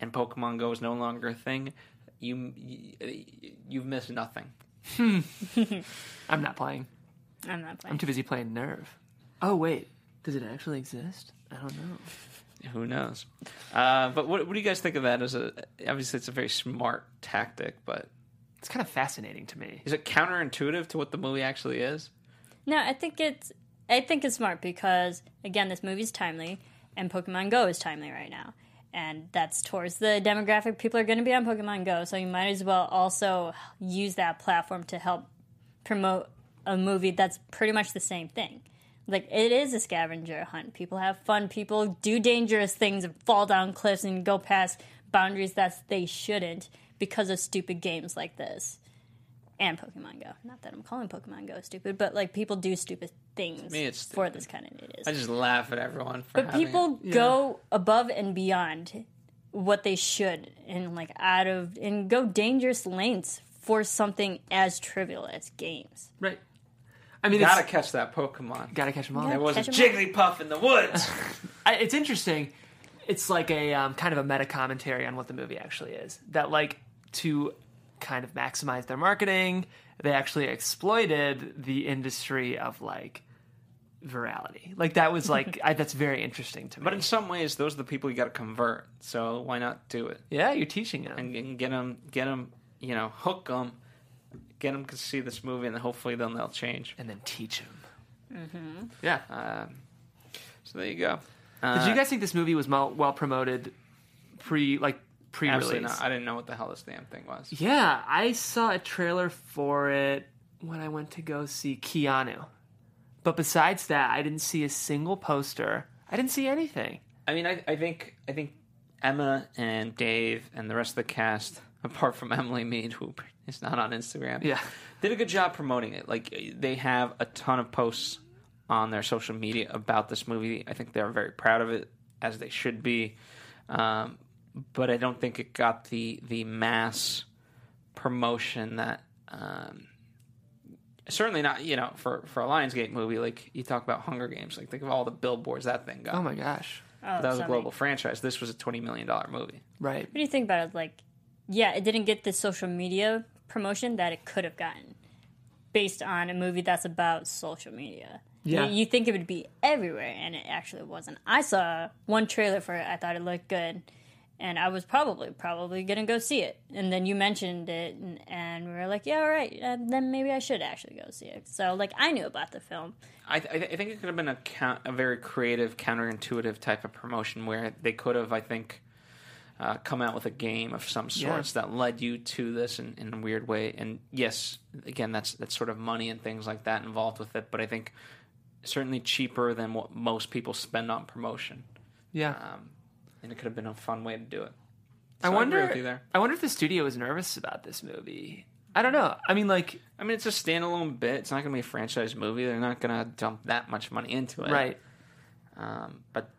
and Pokemon Go is no longer a thing, you've missed nothing. I'm not playing. I'm too busy playing Nerve. Oh, wait. Does it actually exist? I don't know. Who knows? But what do you guys think of that? Obviously, it's a very smart tactic, but... It's kind of fascinating to me. Is it counterintuitive to what the movie actually is? No, I think it's smart because, again, this movie's timely, and Pokemon Go is timely right now. and that's towards the demographic people are going to be on Pokemon Go, so you might as well also use that platform to help promote a movie that's pretty much the same thing. Like, it is a scavenger hunt. People have fun. People do dangerous things and fall down cliffs and go past boundaries that they shouldn't because of stupid games like this. And Pokemon Go. Not that I'm calling Pokemon Go stupid, but, like, people do stupid things for this kind of news. I just laugh at everyone for having it. But people go above and beyond what they should and, like, and go dangerous lengths for something as trivial as games. Right. I mean, gotta catch that Pokemon. Gotta catch them all. There was a Jigglypuff in the woods. It's interesting. It's like a kind of a meta commentary on what the movie actually is. That, like, to kind of maximize their marketing, they actually exploited the industry of, like, virality. Like, that was, like, that's very interesting to me. But in some ways, those are the people you gotta convert. So why not do it? Yeah, you're teaching them. And get them, you know, hook them. Get them to see this movie, and hopefully then they'll change. And then teach them. Mm-hmm. Yeah. So there you go. Did you guys think this movie was well promoted pre-release? Absolutely not. I didn't know what the hell this damn thing was. Yeah, I saw a trailer for it when I went to go see Keanu. But besides that, I didn't see a single poster. I didn't see anything. I mean, I think Emma and Dave and the rest of the cast, apart from Emily Mead, who is not on Instagram, did a good job promoting it. Like, they have a ton of posts on their social media about this movie. I think they're very proud of it, as they should be. But I don't think it got the mass promotion that certainly not, you know, for a Lionsgate movie. Like, you talk about Hunger Games, like, think of all the billboards that thing got. Oh my gosh, that was a global franchise. This was a $20 million movie, right? What do you think about it? Like, yeah, it didn't get the social media promotion that it could have gotten based on a movie that's about social media. Yeah. You think it would be everywhere, and it actually wasn't. I saw one trailer for it. I thought it looked good, and I was probably going to go see it. And then you mentioned it, and we were like, yeah, all right, then maybe I should actually go see it. So, like, I knew about the film. I think it could have been a very creative, counterintuitive type of promotion where they could have, I think, come out with a game of some sorts that led you to this in a weird way. And yes, again, that's sort of money and things like that involved with it, but I think certainly cheaper than what most people spend on promotion. Yeah. And it could have been a fun way to do it. So I agree with you there. I wonder if the studio was nervous about this movie. I don't know. I mean, it's a standalone bit. It's not going to be a franchise movie. They're not going to dump that much money into it. Right. But,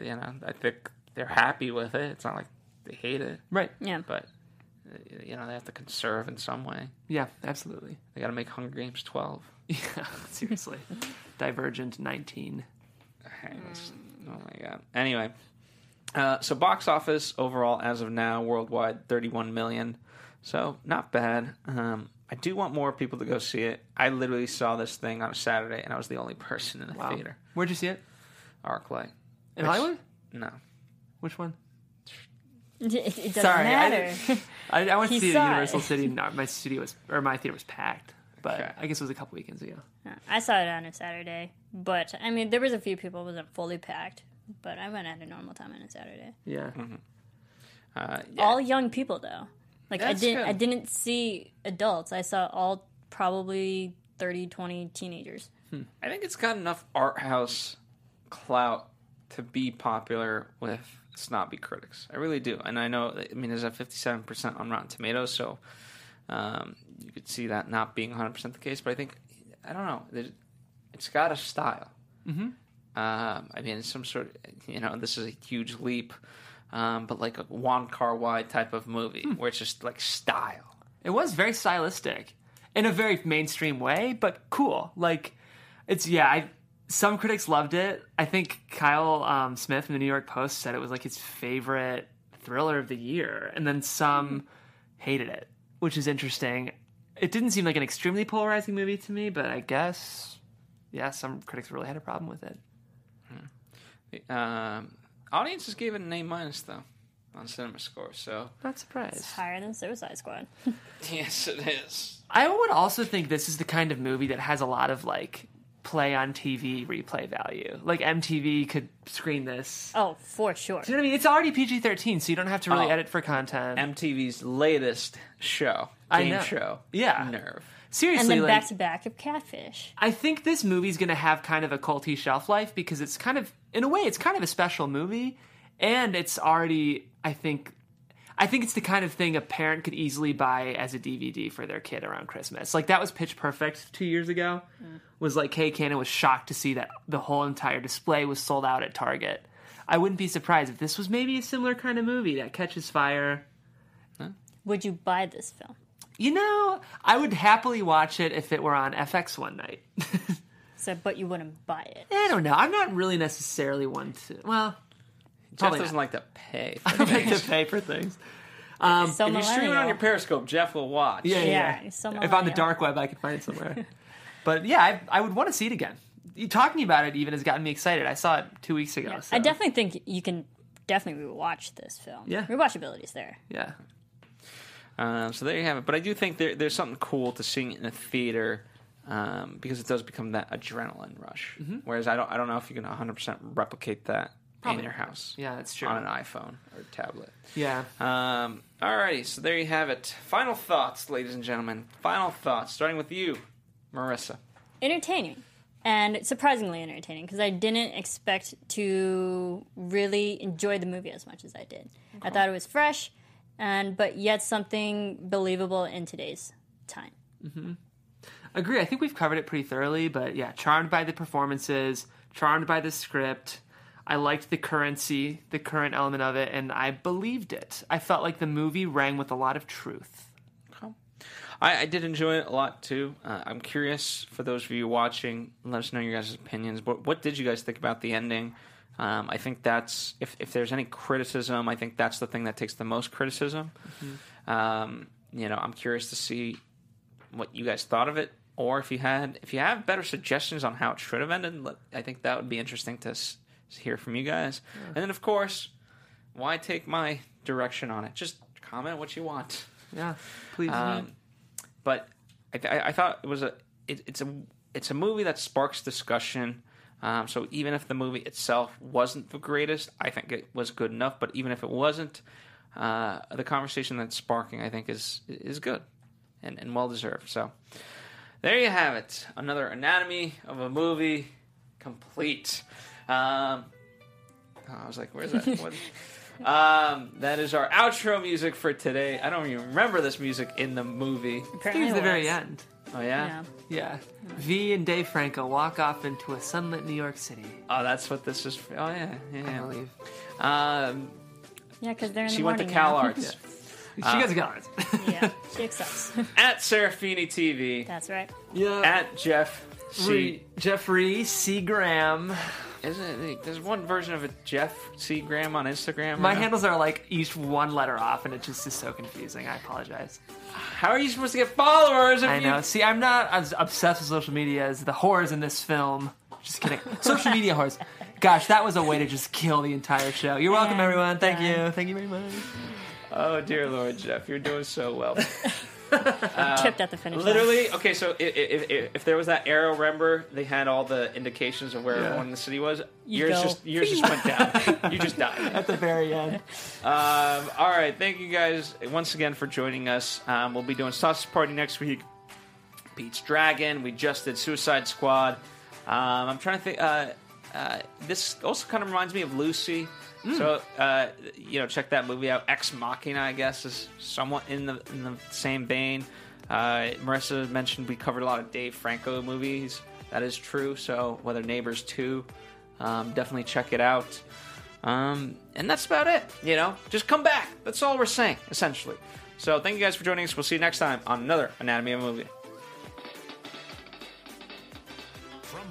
you know, I think they're happy with it. It's not like they hate it. Right. Yeah. But, you know, they have to conserve in some way. Yeah, absolutely. They got to make Hunger Games 12. Yeah, seriously. Divergent 19. Oh, my God. Anyway, so box office overall as of now, worldwide, 31 million. So not bad. I do want more people to go see it. I literally saw this thing on a Saturday, and I was the only person in the theater. Where'd you see it? ArcLight. In Hollywood? No. Which one? It doesn't matter. I went to see the Universal City. My theater was packed, but I guess it was a couple weekends ago. I saw it on a Saturday, but I mean, there was a few people. It wasn't fully packed, but I went at a normal time on a Saturday. Yeah. Mm-hmm. All young people though. Like, I didn't see adults. I saw all probably 30-20 teenagers. I think it's got enough art house clout to be popular with snobby critics. I really do. And I know, I mean, there's a 57% on Rotten Tomatoes, so you could see that not being 100% the case, but I think, I don't know, it's got a style. Mm-hmm. I mean, it's some sort of, you know, this is a huge leap, but like a Wong Kar-wai type of movie where it's just like style. It was very stylistic in a very mainstream way, but cool. Like, it's, some critics loved it. I think Kyle Smith from the New York Post said it was like his favorite thriller of the year. And then some hated it, which is interesting. It didn't seem like an extremely polarizing movie to me, but I guess, some critics really had a problem with it. Audiences gave it an A- though on Cinema Score, so not surprised. It's higher than Suicide Squad. Yes, it is. I would also think this is the kind of movie that has a lot of like play on TV replay value. Like MTV could screen this. Oh, for sure. Do you know what I mean? It's already PG-13, so you don't have to really edit for content. MTV's latest show. Game show. Yeah. Nerve. Seriously. And then like, back-to-back of Catfish. I think this movie's going to have kind of a culty shelf life because it's kind of, in a way, it's kind of a special movie. And it's already, I think it's the kind of thing a parent could easily buy as a DVD for their kid around Christmas. Like, that was Pitch Perfect 2 years ago. Mm. Was like, hey, Cannon was shocked to see that the whole entire display was sold out at Target. I wouldn't be surprised if this was maybe a similar kind of movie that catches fire. Huh? Would you buy this film? You know, I would happily watch it if it were on FX one night. So, but you wouldn't buy it? I don't know. I'm not really necessarily one to... Well... Jeff doesn't like to pay for things. I like to pay for things. If you stream it on your Periscope, Jeff will watch. Yeah. If on the dark web, I could find it somewhere. But yeah, I would want to see it again. You talking about it even has gotten me excited. I saw it 2 weeks ago. Yeah. So. I definitely think you can rewatch this film. Yeah. Rewatchability is there. Yeah. So there you have it. But I do think there's something cool to seeing it in a theater because it does become that adrenaline rush. Mm-hmm. Whereas I don't know if you can 100% replicate that. Probably. In your house. Yeah, that's true. On an iPhone or tablet. Yeah. Alrighty, so there you have it. Final thoughts, ladies and gentlemen. Final thoughts, starting with you, Marissa. Entertaining. And surprisingly entertaining, because I didn't expect to really enjoy the movie as much as I did. Cool. I thought it was fresh, but yet something believable in today's time. Mm-hmm. Agree. I think we've covered it pretty thoroughly, but yeah, charmed by the performances, charmed by the script... I liked the current element of it, and I believed it. I felt like the movie rang with a lot of truth. Oh. I did enjoy it a lot, too. I'm curious, for those of you watching, let us know your guys' opinions. What did you guys think about the ending? I think that's, if there's any criticism, I think that's the thing that takes the most criticism. Mm-hmm. I'm curious to see what you guys thought of it. Or if you have better suggestions on how it should have ended, I think that would be interesting to hear from you guys. Yeah. And then, of course, why take my direction on it? Just comment what you want. Yeah, please. But I thought it was it's a movie that sparks discussion. So even if the movie itself wasn't the greatest, I think it was good enough. But even if it wasn't, the conversation that's sparking, I think, is good and well-deserved. So there you have it. Another anatomy of a movie complete. I was like, where's that? What? That is our outro music for today. I don't even remember this music in the movie. Apparently it was the very end. Oh, yeah? Yeah. V and Dave Franco walk off into a sunlit New York City. Oh, that's what this is for. Oh, yeah. I believe. Yeah, because they're in the morning. She went to CalArts. She goes to CalArts. Yeah, she accepts. At Serafini TV. That's right. Yeah. At Jeffrey C. Graham. Isn't it? There's one version of a Jeff C. Graham on Instagram. My handles are like each one letter off, and it just is so confusing. I apologize. How are you supposed to get followers? I know. See, I'm not as obsessed with social media as the whores in this film. Just kidding. Social media whores. Gosh, that was a way to just kill the entire show. You're welcome, everyone. Thank you. Thank you very much. Oh, dear Lord, Jeff. You're doing so well. Tipped at the finish line. Okay, so if there was that arrow, remember, they had all the indications of where everyone in the city was. Yours just went down. You just died. At the very end. All right, thank you guys once again for joining us. We'll be doing Sausage Party next week. Pete's Dragon. We just did Suicide Squad. I'm trying to think. This also kind of reminds me of Lucy. So, check that movie out. Ex Machina, I guess, is somewhat in the same vein. Marissa mentioned we covered a lot of Dave Franco movies. That is true. So, whether Neighbors 2, definitely check it out. And that's about it. Just come back. That's all we're saying, essentially. So, thank you guys for joining us. We'll see you next time on another Anatomy of a Movie.